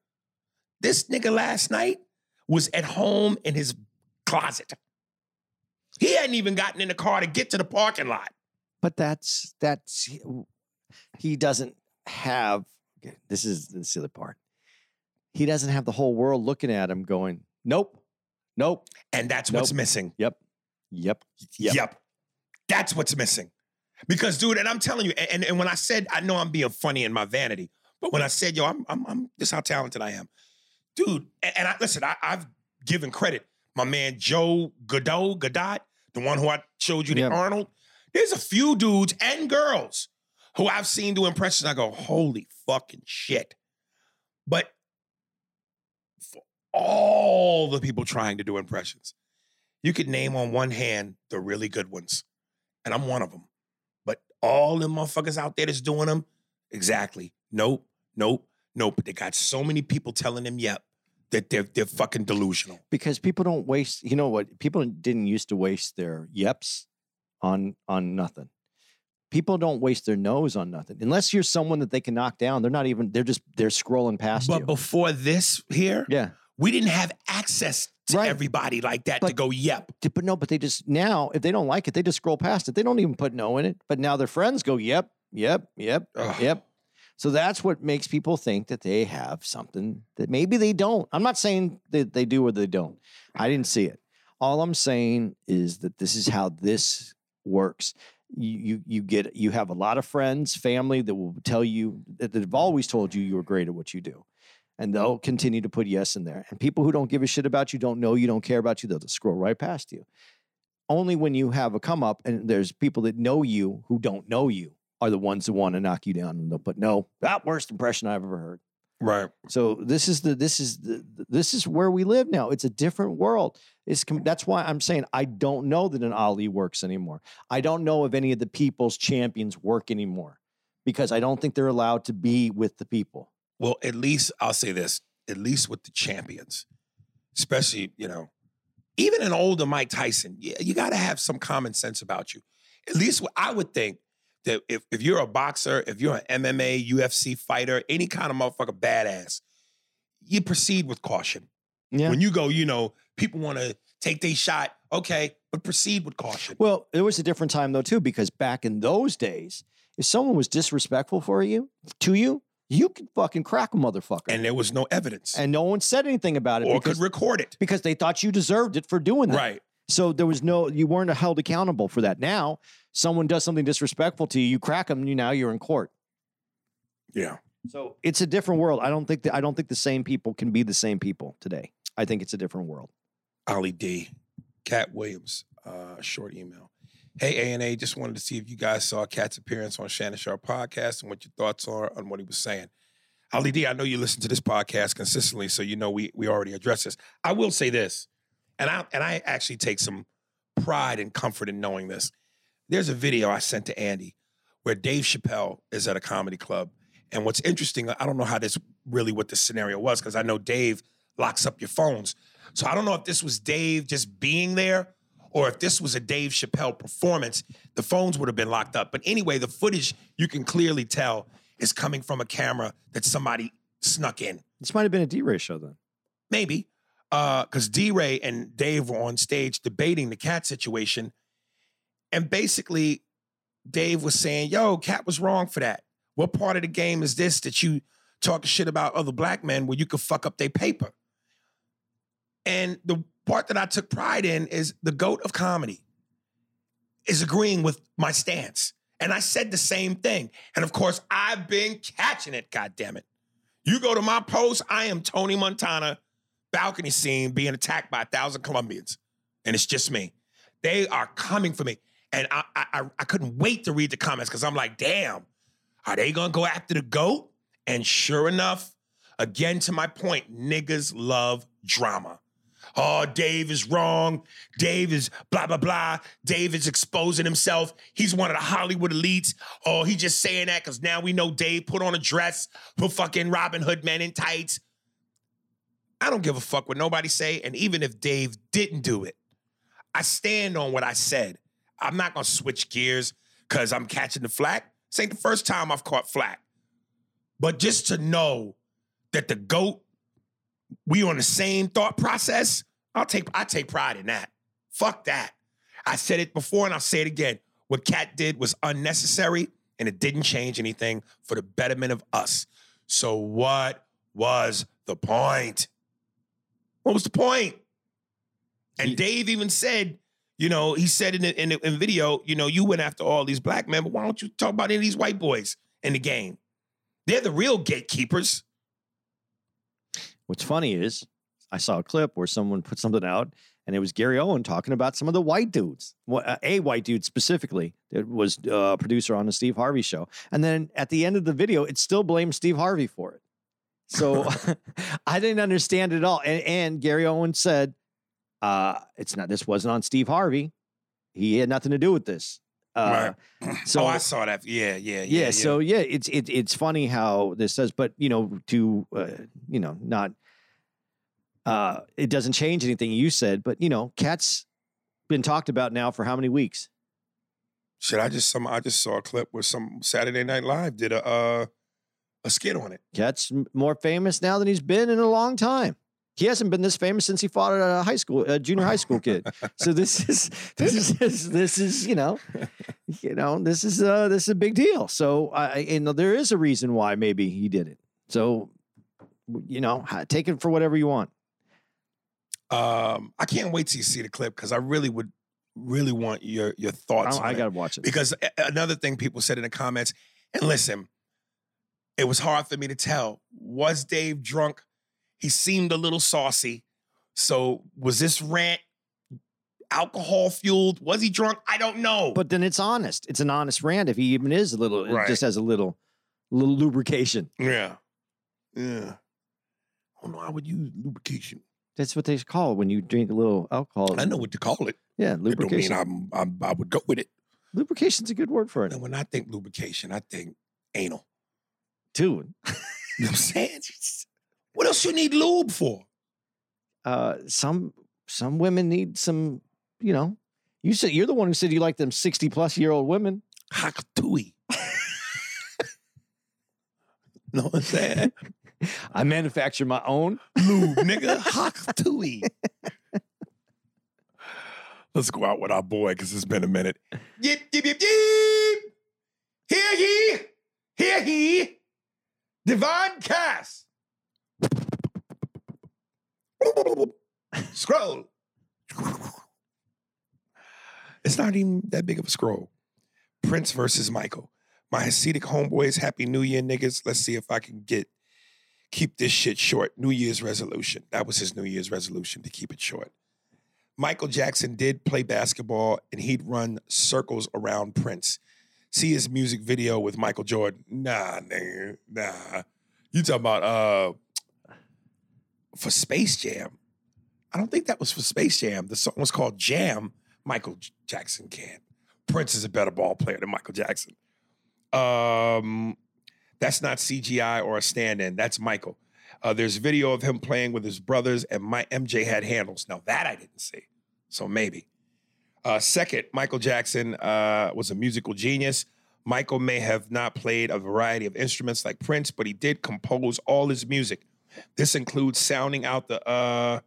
This nigga last night was at home in his closet. He hadn't even gotten in the car to get to the parking lot. But that's, that's, he doesn't have, this is, this is the other part. He doesn't have the whole world looking at him going, nope, nope. And that's nope. What's missing. Yep. Yep. Yep. Yep. That's what's missing. Because, dude, and I'm telling you, and, and when I said, I know I'm being funny in my vanity, but when I said, yo, I'm, I'm, I'm this is how talented I am. Dude, and, and I, listen, I, I've given credit. My man, Joe Godot, Godot, the one who I showed you, the yep. Arnold. There's a few dudes and girls who I've seen do impressions. I go, holy fucking shit. But for all the people trying to do impressions, you could name on one hand the really good ones. And I'm one of them. But all them motherfuckers out there that's doing them, exactly. Nope, nope, nope. But they got so many people telling them, yep, that they're, they're fucking delusional. Because people don't waste, you know what? People didn't used to waste their yeps on on nothing. People don't waste their nose on nothing. Unless you're someone that they can knock down, they're not even, they're just, they're scrolling past but you. But before this here, yeah, we didn't have access to right. everybody like that but, to go, yep. But no, but they just, now, if they don't like it, they just scroll past it. They don't even put no in it. But now their friends go, yep, yep, yep, Ugh. yep. So that's what makes people think that they have something that maybe they don't. I'm not saying that they do or they don't. I didn't see it. All I'm saying is that this is how this works. You, you you get you have a lot of friends, family that will tell you that they've always told you you were great at what you do, and they'll continue to put yes in there. And people who don't give a shit about you, don't know you, don't care about you, they'll just scroll right past you. Only when you have a come up and there's people that know you who don't know you are the ones that want to knock you down, and they'll put no. That worst impression I've ever heard. Right. So this is the this is the this is where we live now. It's a different world. It's that's why I'm saying I don't know that an Ali works anymore. I don't know if any of the people's champions work anymore because I don't think they're allowed to be with the people. Well, at least I'll say this, at least with the champions, especially, you know, even an older Mike Tyson, you, you got to have some common sense about you. At least what I would think that if, if you're a boxer, if you're an M M A, U F C fighter, any kind of motherfucker badass, you proceed with caution. Yeah. When you go, you know, people want to take their shot, okay, but proceed with caution. Well, it was a different time, though, too, because back in those days, if someone was disrespectful for you, to you, you could fucking crack a motherfucker. And there was no evidence. And no one said anything about it. Or because, could record it. Because they thought you deserved it for doing that. Right. So there was no, you weren't held accountable for that. Now, someone does something disrespectful to you, you crack them, you now you're in court. Yeah. So it's a different world. I don't think that I don't think the same people can be the same people today. I think it's a different world. Ollie D, Katt Williams, uh, short email. Hey, A and A, just wanted to see if you guys saw Katt's appearance on Shannon Sharp podcast and what your thoughts are on what he was saying. Ollie D, I know you listen to this podcast consistently, so you know we we already addressed this. I will say this. And I and I actually take some pride and comfort in knowing this. There's a video I sent to Andy where Dave Chappelle is at a comedy club. And what's interesting, I don't know how this really what the scenario was, because I know Dave locks up your phones. So I don't know if this was Dave just being there or if this was a Dave Chappelle performance. The phones would have been locked up. But anyway, the footage you can clearly tell is coming from a camera that somebody snuck in. This might have been a D-Ray show then. Maybe. because uh, D-Ray and Dave were on stage debating the Katt situation. And basically, Dave was saying, yo, Katt was wrong for that. What part of the game is this that you talk shit about other black men where you could fuck up their paper? And the part that I took pride in is the GOAT of comedy is agreeing with my stance. And I said the same thing. And of course, I've been catching it, goddammit. You go to my post, I am Tony Montana, balcony scene, being attacked by a thousand Colombians. And it's just me. They are coming for me. And I I, I couldn't wait to read the comments because I'm like, damn, are they going to go after the GOAT? And sure enough, again, to my point, niggas love drama. Oh, Dave is wrong. Dave is blah, blah, blah. Dave is exposing himself. He's one of the Hollywood elites. Oh, he just saying that because now we know Dave put on a dress for fucking Robin Hood men in tights. I don't give a fuck what nobody say. And even if Dave didn't do it, I stand on what I said. I'm not going to switch gears because I'm catching the flack. This ain't the first time I've caught flack. But just to know that the GOAT, we on the same thought process, I'll take, I take pride in that. Fuck that. I said it before and I'll say it again. What Katt did was unnecessary and it didn't change anything for the betterment of us. So what was the point? What was the point? And he, Dave even said, you know, he said in the, in the in video, you know, you went after all these black men, but why don't you talk about any of these white boys in the game? They're the real gatekeepers. What's funny is I saw a clip where someone put something out and it was Gary Owen talking about some of the white dudes, a white dude specifically that was a producer on the Steve Harvey show. And then at the end of the video, it still blames Steve Harvey for it. So I didn't understand it at all. And, and Gary Owen said, uh, it's not, this wasn't on Steve Harvey. He had nothing to do with this. Uh, right. So oh, I saw that. Yeah, yeah, yeah. Yeah. yeah. So yeah, it's it, it's funny how this says, but you know, to uh, you know, not uh, it doesn't change anything you said, but you know, Katt's been talked about now for how many weeks? Shit, I just some I just saw a clip where some Saturday Night Live did a uh, a skit on it. Katt's more famous now than he's been in a long time. He hasn't been this famous since he fought a high school, a junior high school kid. So this is, this is, this is, you know, you know, this is uh this is a big deal. So I, you know, there is a reason why maybe he did it. So, you know, take it for whatever you want. Um, I can't wait till you see the clip because I really would, really want your your thoughts. I, I gotta watch it because another thing people said in the comments. And listen, it was hard for me to tell. Was Dave drunk? He seemed a little saucy. So was this rant alcohol fueled? Was he drunk? I don't know. But then it's honest. It's an honest rant. If he even is a little, right. It just has a little, little lubrication. Yeah. Yeah. I don't know. I would use lubrication. That's what they call it when you drink a little alcohol. I know what to call it. Yeah. Lubrication. It don't mean I'm, I'm, I would go with it. Lubrication's a good word for it. And when I think lubrication, I think anal. Dude. You know what I'm saying? What else you need lube for? Uh, some some women need some, you know. You said you're the one who said you like them sixty plus year old women. Hakatui. Know what I'm saying? I manufacture my own lube, nigga. Hakatui. Let's go out with our boy because it's been a minute. Yip yip yip yip. Hear ye, hear ye. Divine Cass. Scroll. It's not even that big of a scroll. Prince versus Michael. My Hasidic homeboys, happy New Year, niggas. Let's see if I can get keep this shit short. New Year's resolution. That was his New Year's resolution, to keep it short. Michael Jackson did play basketball, and he'd run circles around Prince. See his music video with Michael Jordan. Nah, nigga, nah. You talking about uh. for Space Jam. I don't think that was for Space Jam. The song was called Jam. Michael Jackson can't. Prince is a better ball player than Michael Jackson. Um, that's not C G I or a stand-in. That's Michael. Uh, there's video of him playing with his brothers and my M J had handles. Now that I didn't see. So maybe. Uh, second, Michael Jackson uh, was a musical genius. Michael may have not played a variety of instruments like Prince, but he did compose all his music. This includes sounding out the uh,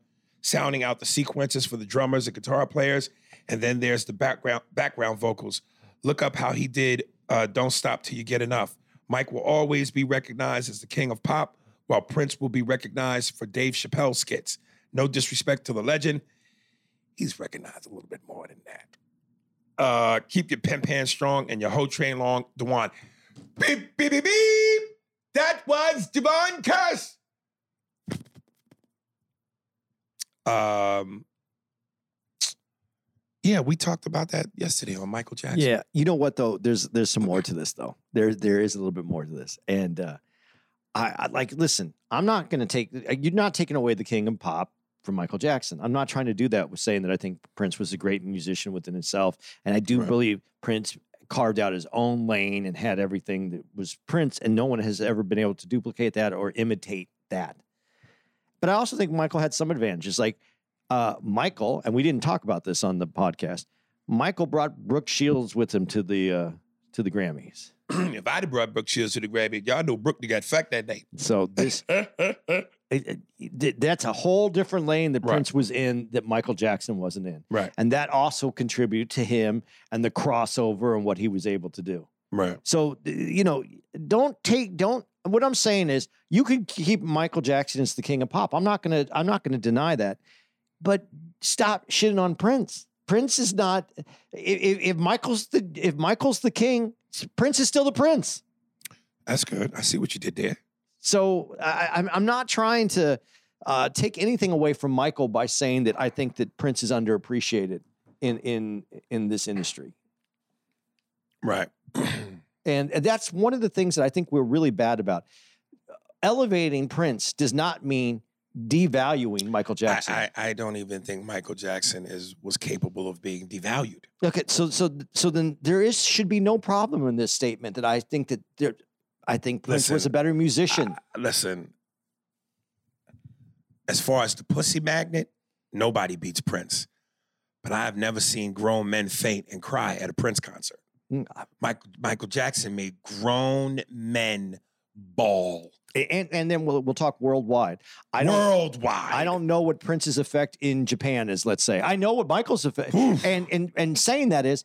sounding out the sequences for the drummers and guitar players. And then there's the background background vocals. Look up how he did uh, Don't Stop Till You Get Enough. Mike will always be recognized as the king of pop, while Prince will be recognized for Dave Chappelle skits. No disrespect to the legend. He's recognized a little bit more than that. Uh, keep your pimp hand strong and your whole train long, Dewan. Beep, beep, beep, beep. That was Devon Cuss. Um, yeah, we talked about that yesterday on Michael Jackson. Yeah, you know what though? There's there's some more to this though. There there is a little bit more to this, and uh, I, I like listen. I'm not gonna take. You're not taking away the king of pop from Michael Jackson. I'm not trying to do that with saying that I think Prince was a great musician within himself, and I do right. believe Prince carved out his own lane and had everything that was Prince, and no one has ever been able to duplicate that or imitate that. But I also think Michael had some advantages. Like uh, Michael, and we didn't talk about this on the podcast, Michael brought Brooke Shields with him to the uh, to the Grammys. If I'd have brought Brooke Shields to the Grammys, y'all know Brooke got fucked that night. So this... It, it, that's a whole different lane that right. Prince was in that Michael Jackson wasn't in. Right. And that also contributed to him and the crossover and what he was able to do. Right. So, you know, don't take, don't, what I'm saying is you can keep Michael Jackson as the king of pop. I'm not going to, I'm not going to deny that, but stop shitting on Prince. Prince is not, if, if Michael's the, if Michael's the king, Prince is still the Prince. That's good. I see what you did there. So I, I'm not trying to uh, take anything away from Michael by saying that I think that Prince is underappreciated in in in this industry. Right. And, and that's one of the things that I think we're really bad about. Elevating Prince does not mean devaluing Michael Jackson. I, I, I don't even think Michael Jackson is was capable of being devalued. Okay, so so so then there is should be no problem in this statement that I think that there. I think Prince listen, was a better musician. Uh, listen, as far as the pussy magnet, nobody beats Prince. But I've never seen grown men faint and cry at a Prince concert. Mm. Michael, Michael Jackson made grown men ball. And and then we'll we'll talk worldwide. I don't, worldwide. I don't know what Prince's effect in Japan is, let's say. I know what Michael's effect. Oof. And and and saying that is,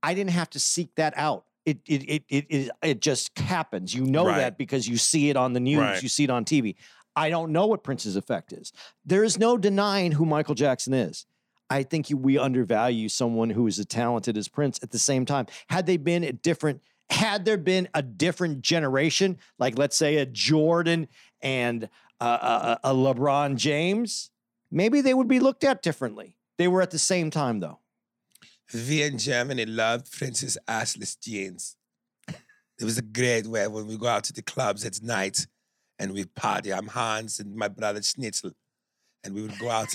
I didn't have to seek that out. It it it it it just happens. You know right. that because you see it on the news, right. you see it on T V. I don't know what Prince's effect is. There is no denying who Michael Jackson is. I think you, we undervalue someone who is as talented as Prince at the same time. Had they been a different, had there been a different generation, like let's say a Jordan and a, a, a LeBron James, maybe they would be looked at differently. They were at the same time though. We in Germany loved Prince's assless jeans. It was a great way when we go out to the clubs at night and we party. I'm Hans and my brother Schnitzel. And we would go out.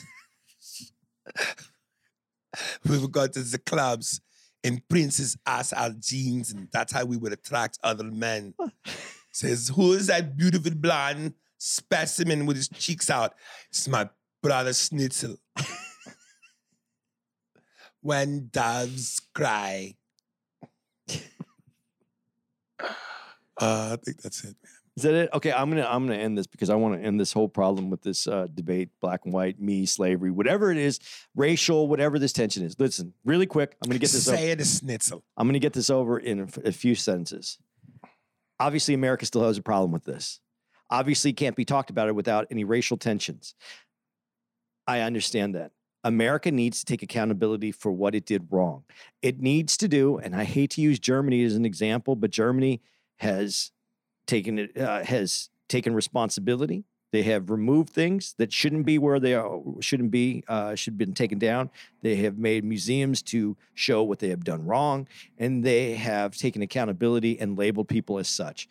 We would go to the clubs in Prince's ass our jeans. And that's how we would attract other men. Says, who is that beautiful blonde specimen with his cheeks out? It's my brother Schnitzel. When doves cry. uh, I think that's it, man. Is that it? Okay, I'm gonna I'm gonna end this because I want to end this whole problem with this uh, debate, black and white, me, slavery, whatever it is, racial, whatever this tension is. Listen, really quick, I'm gonna get this. Say over. It is Schnitzel. I'm gonna get this over in a, a few sentences. Obviously, America still has a problem with this. Obviously, can't be talked about it without any racial tensions. I understand that. America needs to take accountability for what it did wrong. It needs to do, and I hate to use Germany as an example, but Germany has taken uh, has taken responsibility. They have removed things that shouldn't be where they are, shouldn't be, uh, should have been taken down. They have made museums to show what they have done wrong, and they have taken accountability and labeled people as such.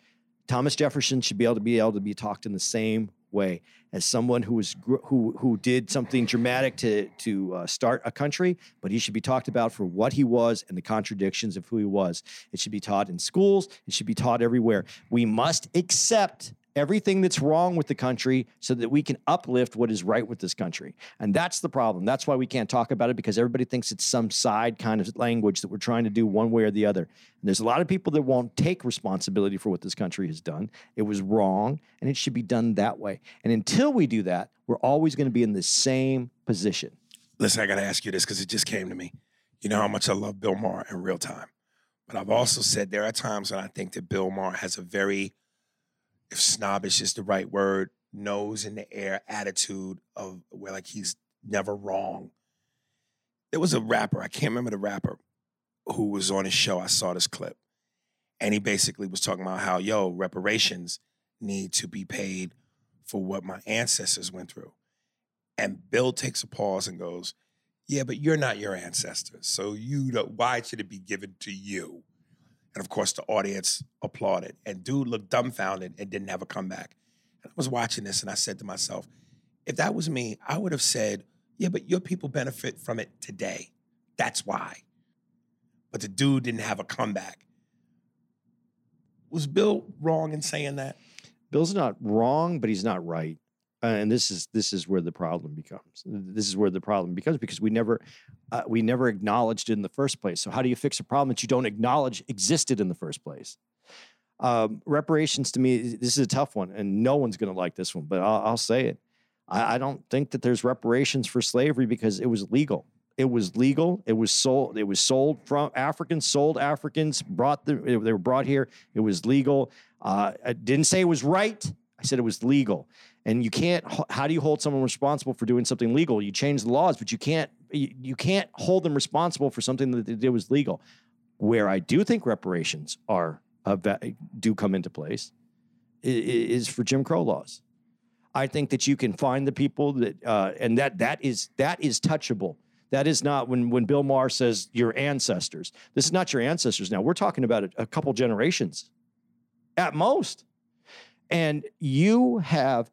Thomas Jefferson should be able to be able to be talked in the same way as someone who was who who did something dramatic to to uh, start a country, but he should be talked about for what he was and the contradictions of who he was. It should be taught in schools. It should be taught everywhere. We must accept everything that's wrong with the country so that we can uplift what is right with this country. And that's the problem. That's why we can't talk about it, because everybody thinks it's some side kind of language that we're trying to do one way or the other. And there's a lot of people that won't take responsibility for what this country has done. It was wrong, and it should be done that way. And until we do that, we're always going to be in the same position. Listen, I got to ask you this because it just came to me. You know how much I love Bill Maher in Real Time. But I've also said there are times when I think that Bill Maher has a very, if snobbish is the right word, nose in the air attitude of where like he's never wrong. There was a rapper, I can't remember the rapper, who was on his show. I saw this clip. And he basically was talking about how, yo, reparations need to be paid for what my ancestors went through. And Bill takes a pause and goes, yeah, but you're not your ancestors. So you don't, why should it be given to you? And of course, the audience applauded. And dude looked dumbfounded and didn't have a comeback. And I was watching this and I said to myself, if that was me, I would have said, yeah, but your people benefit from it today. That's why. But the dude didn't have a comeback. Was Bill wrong in saying that? Bill's not wrong, but he's not right. Uh, and this is this is where the problem becomes. This is where the problem becomes because we never uh, we never acknowledged it in the first place. So how do you fix a problem that you don't acknowledge existed in the first place? Um, reparations to me, this is a tough one, and no one's going to like this one, but I'll, I'll say it. I, I don't think that there's reparations for slavery because it was legal. It was legal. It was sold. It was sold from Africans. Sold Africans. Brought the. They were brought here. It was legal. Uh, I didn't say it was right. I said it was legal. And you can't, how do you hold someone responsible for doing something legal? You change the laws, but you can't, you can't hold them responsible for something that they did was legal. Where I do think reparations are, do come into place is for Jim Crow laws. I think that you can find the people that, uh, and that, that is, that is touchable. That is not when, when Bill Maher says your ancestors, this is not your ancestors. Now we're talking about a, a couple generations at most. And you have,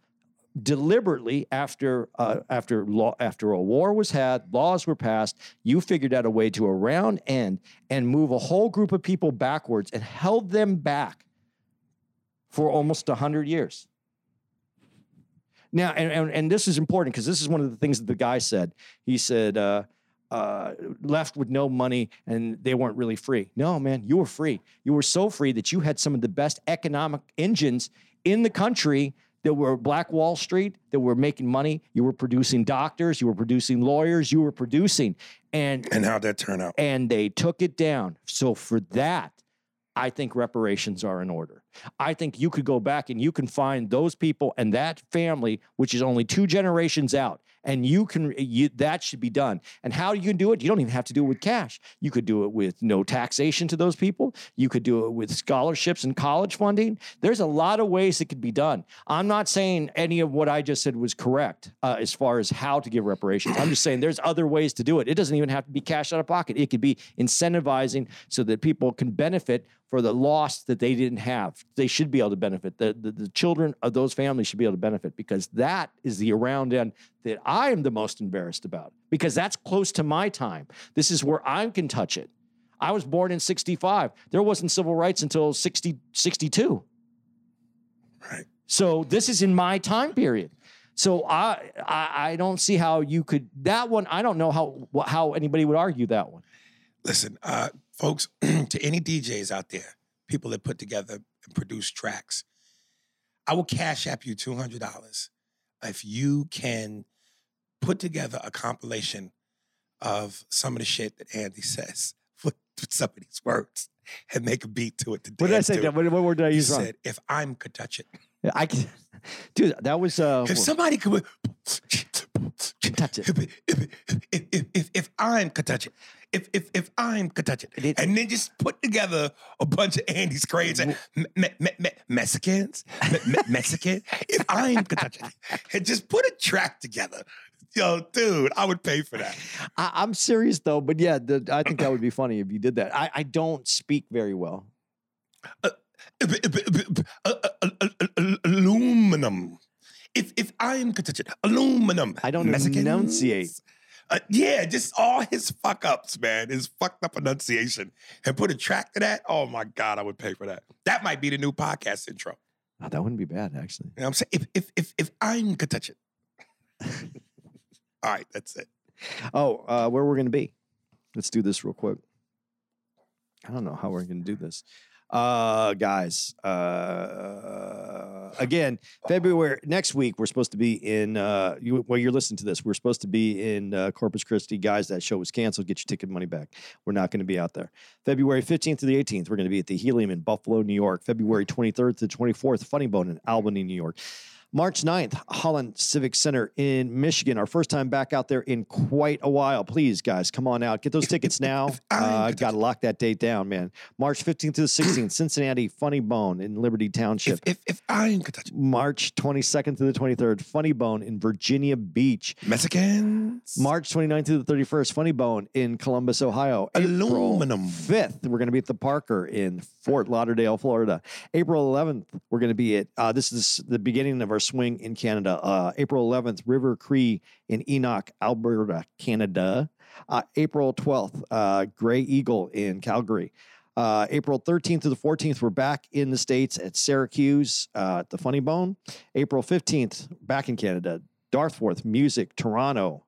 deliberately, after uh, after law, after a war was had, laws were passed, you figured out a way to a round end and move a whole group of people backwards and held them back for almost one hundred years. Now, and, and, and this is important because this is one of the things that the guy said. He said, uh, uh, left with no money and they weren't really free. No, man, you were free. You were so free that you had some of the best economic engines in the country. There were Black Wall Street that were making money. You were producing doctors. You were producing lawyers. You were producing. And, and how'd that turn out? And they took it down. So for that, I think reparations are in order. I think you could go back and you can find those people and that family, which is only two generations out. And you can, you, that should be done. And how you can do it, you don't even have to do it with cash. You could do it with no taxation to those people. You could do it with scholarships and college funding. There's a lot of ways it could be done. I'm not saying any of what I just said was correct uh, as far as how to give reparations. I'm just saying there's other ways to do it. It doesn't even have to be cash out of pocket. It could be incentivizing so that people can benefit for the loss that they didn't have. They should be able to benefit. The, the, the children of those families should be able to benefit because that is the around end that I am the most embarrassed about because that's close to my time. This is where I can touch it. I was born in sixty-five. There wasn't civil rights until sixty, sixty-two. Right. So this is in my time period. So I, I I don't see how you could, that one, I don't know how how anybody would argue that one. Listen, uh, folks, to any D Js out there, people that put together and produce tracks, I will cash app you two hundred dollars if you can put together a compilation of some of the shit that Andy says with some of these words and make a beat to it. To what did I say? What, what word did I use wrong? He said, if I'm could touch it. I can, dude, that was... Uh, if somebody could... Touch it. If, if, if, if, if I'm could touch it. If if if I'm could touch it. it and then just put together a bunch of Andy's crates and me, me, me, Mexicans, me, Mexican. If I'm could touch it. And just put a track together. Yo, dude, I would pay for that. I, I'm serious though, but yeah, the, I think that would be funny if you did that. I, I don't speak very well. Uh, uh, uh, uh, uh, uh, aluminum. If if I'm could touch it. Aluminum. I don't Mexicans. enunciate. Uh, yeah, just all his fuck ups, man. His fucked up enunciation. And put a track to that. Oh my God, I would pay for that. That might be the new podcast intro. Oh, that wouldn't be bad, actually. You know what I'm saying? If if if if I could touch it. All right, that's it. Oh, uh, where we're going to be. Let's do this real quick. I don't know how we're going to do this. Uh, guys, uh, again, February, next week, we're supposed to be in, uh, you, well, you're listening to this. We're supposed to be in uh, Corpus Christi. Guys, that show was canceled. Get your ticket money back. We're not going to be out there. February fifteenth to the eighteenth, we're going to be at the Helium in Buffalo, New York. February twenty-third to the twenty-fourth, Funny Bone in Albany, New York. March ninth, Holland Civic Center in Michigan. Our first time back out there in quite a while. Please, guys, come on out. Get those tickets now. Uh, got to lock that date down, man. March fifteenth to the sixteenth, Cincinnati, Funny Bone in Liberty Township. If, if, if I could touch it. March twenty-second to the twenty-third, Funny Bone in Virginia Beach. Mexicans. March twenty-ninth to the thirty-first, Funny Bone in Columbus, Ohio. Aluminum. April fifth, we're going to be at the Parker in Fort Lauderdale, Florida. April eleventh, we're going to be at, uh, this is the beginning of our swing in Canada. Uh, April eleventh, River Cree in Enoch, Alberta, Canada. Uh, April twelfth, uh, Grey Eagle in Calgary. Uh, April thirteenth to the fourteenth, we're back in the States at Syracuse, uh, at the Funny Bone. April fifteenth, back in Canada, Dartmouth Music, Toronto.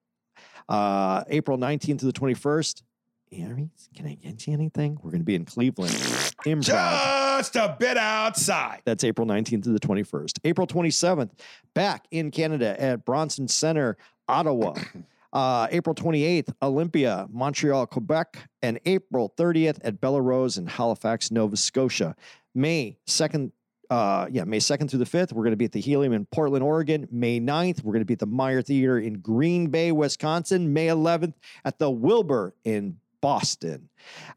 Uh, April nineteenth to the twenty-first, Aries, can I get you anything? We're going to be in Cleveland. Improv. Just a bit outside. That's April nineteenth to the twenty-first. April twenty-seventh, back in Canada at Bronson Center, Ottawa. Uh, April twenty-eighth, Olympia, Montreal, Quebec. And April thirtieth at Belrose in Halifax, Nova Scotia. May second. Uh, yeah, May second through the fifth, we're going to be at the Helium in Portland, Oregon. May ninth, we're going to be at the Meijer Theater in Green Bay, Wisconsin. May eleventh at the Wilbur in Boston.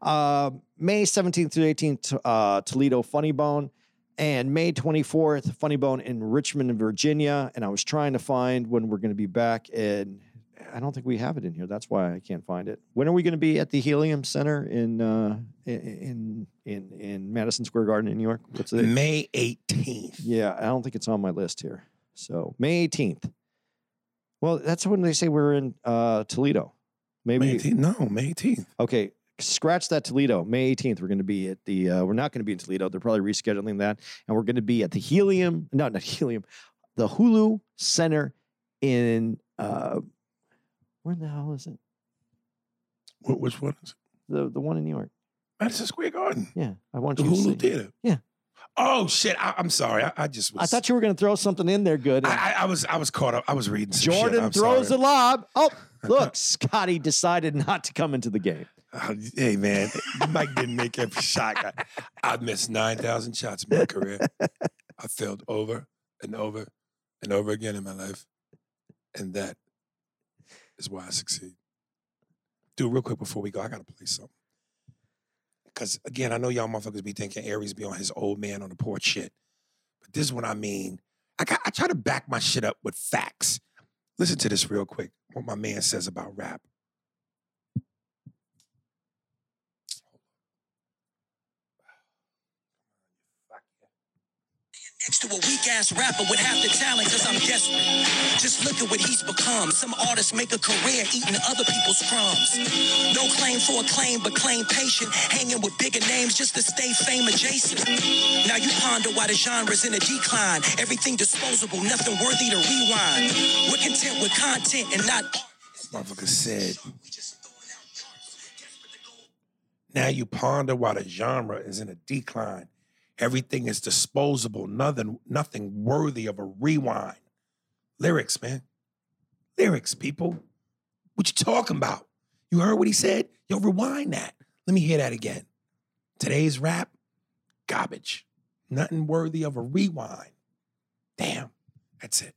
Uh, May seventeenth through eighteenth, uh, Toledo Funny Bone. And May twenty-fourth, Funny Bone in Richmond, Virginia. And I was trying to find when we're going to be back, and I don't think we have it in here. That's why I can't find it. When are we going to be at the Helium Center in uh, in in in Madison Square Garden in New York? What's it? May eighteenth. Yeah, I don't think it's on my list here. So May eighteenth. Well, that's when they say we're in uh, Toledo. Maybe May eighteenth? No, May eighteenth. Okay, scratch that Toledo. May eighteenth, we're going to be at the, uh, we're not going to be in Toledo. They're probably rescheduling that. And we're going to be at the Helium, no, not Helium, the Hulu Center in, uh, where the hell is it? What, which one is it? The, the one in New York. Madison Square Garden. Yeah. I want you to see. The Hulu Theater. Yeah. Oh shit! I, I'm sorry. I, I just. Was, I thought you were going to throw something in there. Good. I, I was. I was caught up. I was reading. Some Jordan shit. I'm throws sorry. a lob. Oh, look! Scotty decided not to come into the game. Oh, hey man, Mike didn't make every shot. I, I missed nine thousand shots in my career. I failed over and over and over again in my life, and that is why I succeed. Dude, real quick before we go, I got to play something. Because, again, I know y'all motherfuckers be thinking Aries be on his old man on the porch shit. But this is what I mean. I, got, I try to back my shit up with facts. Listen to this real quick, what my man says about rap. Next to a weak-ass rapper with half the talent, because I'm desperate. Just look at what he's become. Some artists make a career eating other people's crumbs. No claim for acclaim, but claim patient. Hanging with bigger names just to stay fame adjacent. Now you ponder why the genre's in a decline. Everything disposable, nothing worthy to rewind. We're content with content and not... Motherfucker said... Now you ponder why the genre is in a decline. Everything is disposable, nothing, nothing worthy of a rewind. Lyrics, man. Lyrics, people. What you talking about? You heard what he said? Yo, rewind that. Let me hear that again. Today's rap, garbage. Nothing worthy of a rewind. Damn, that's it.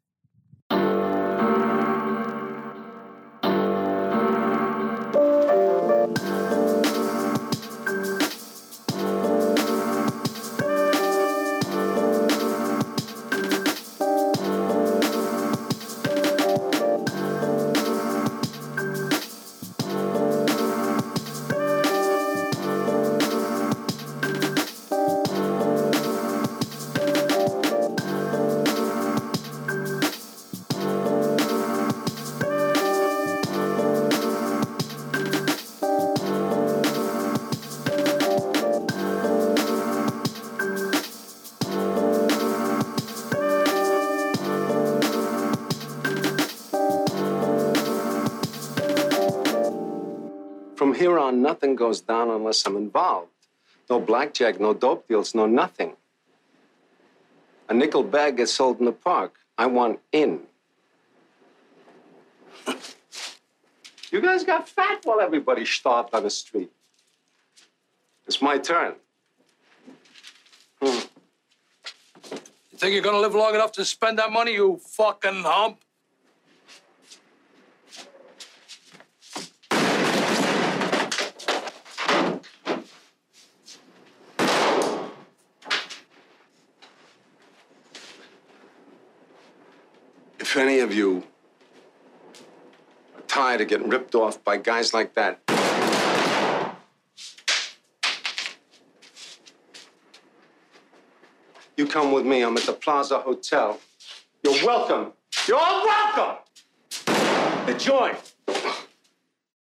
here on, nothing goes down unless I'm involved. No blackjack, no dope deals, no nothing. A nickel bag gets sold in the park. I want in. You guys got fat while everybody starved on the street. It's my turn. Hmm. You think you're gonna live long enough to spend that money, you fucking hump? If any of you are tired of getting ripped off by guys like that, you come with me. I'm at the Plaza Hotel. You're welcome. You're all welcome. Enjoy.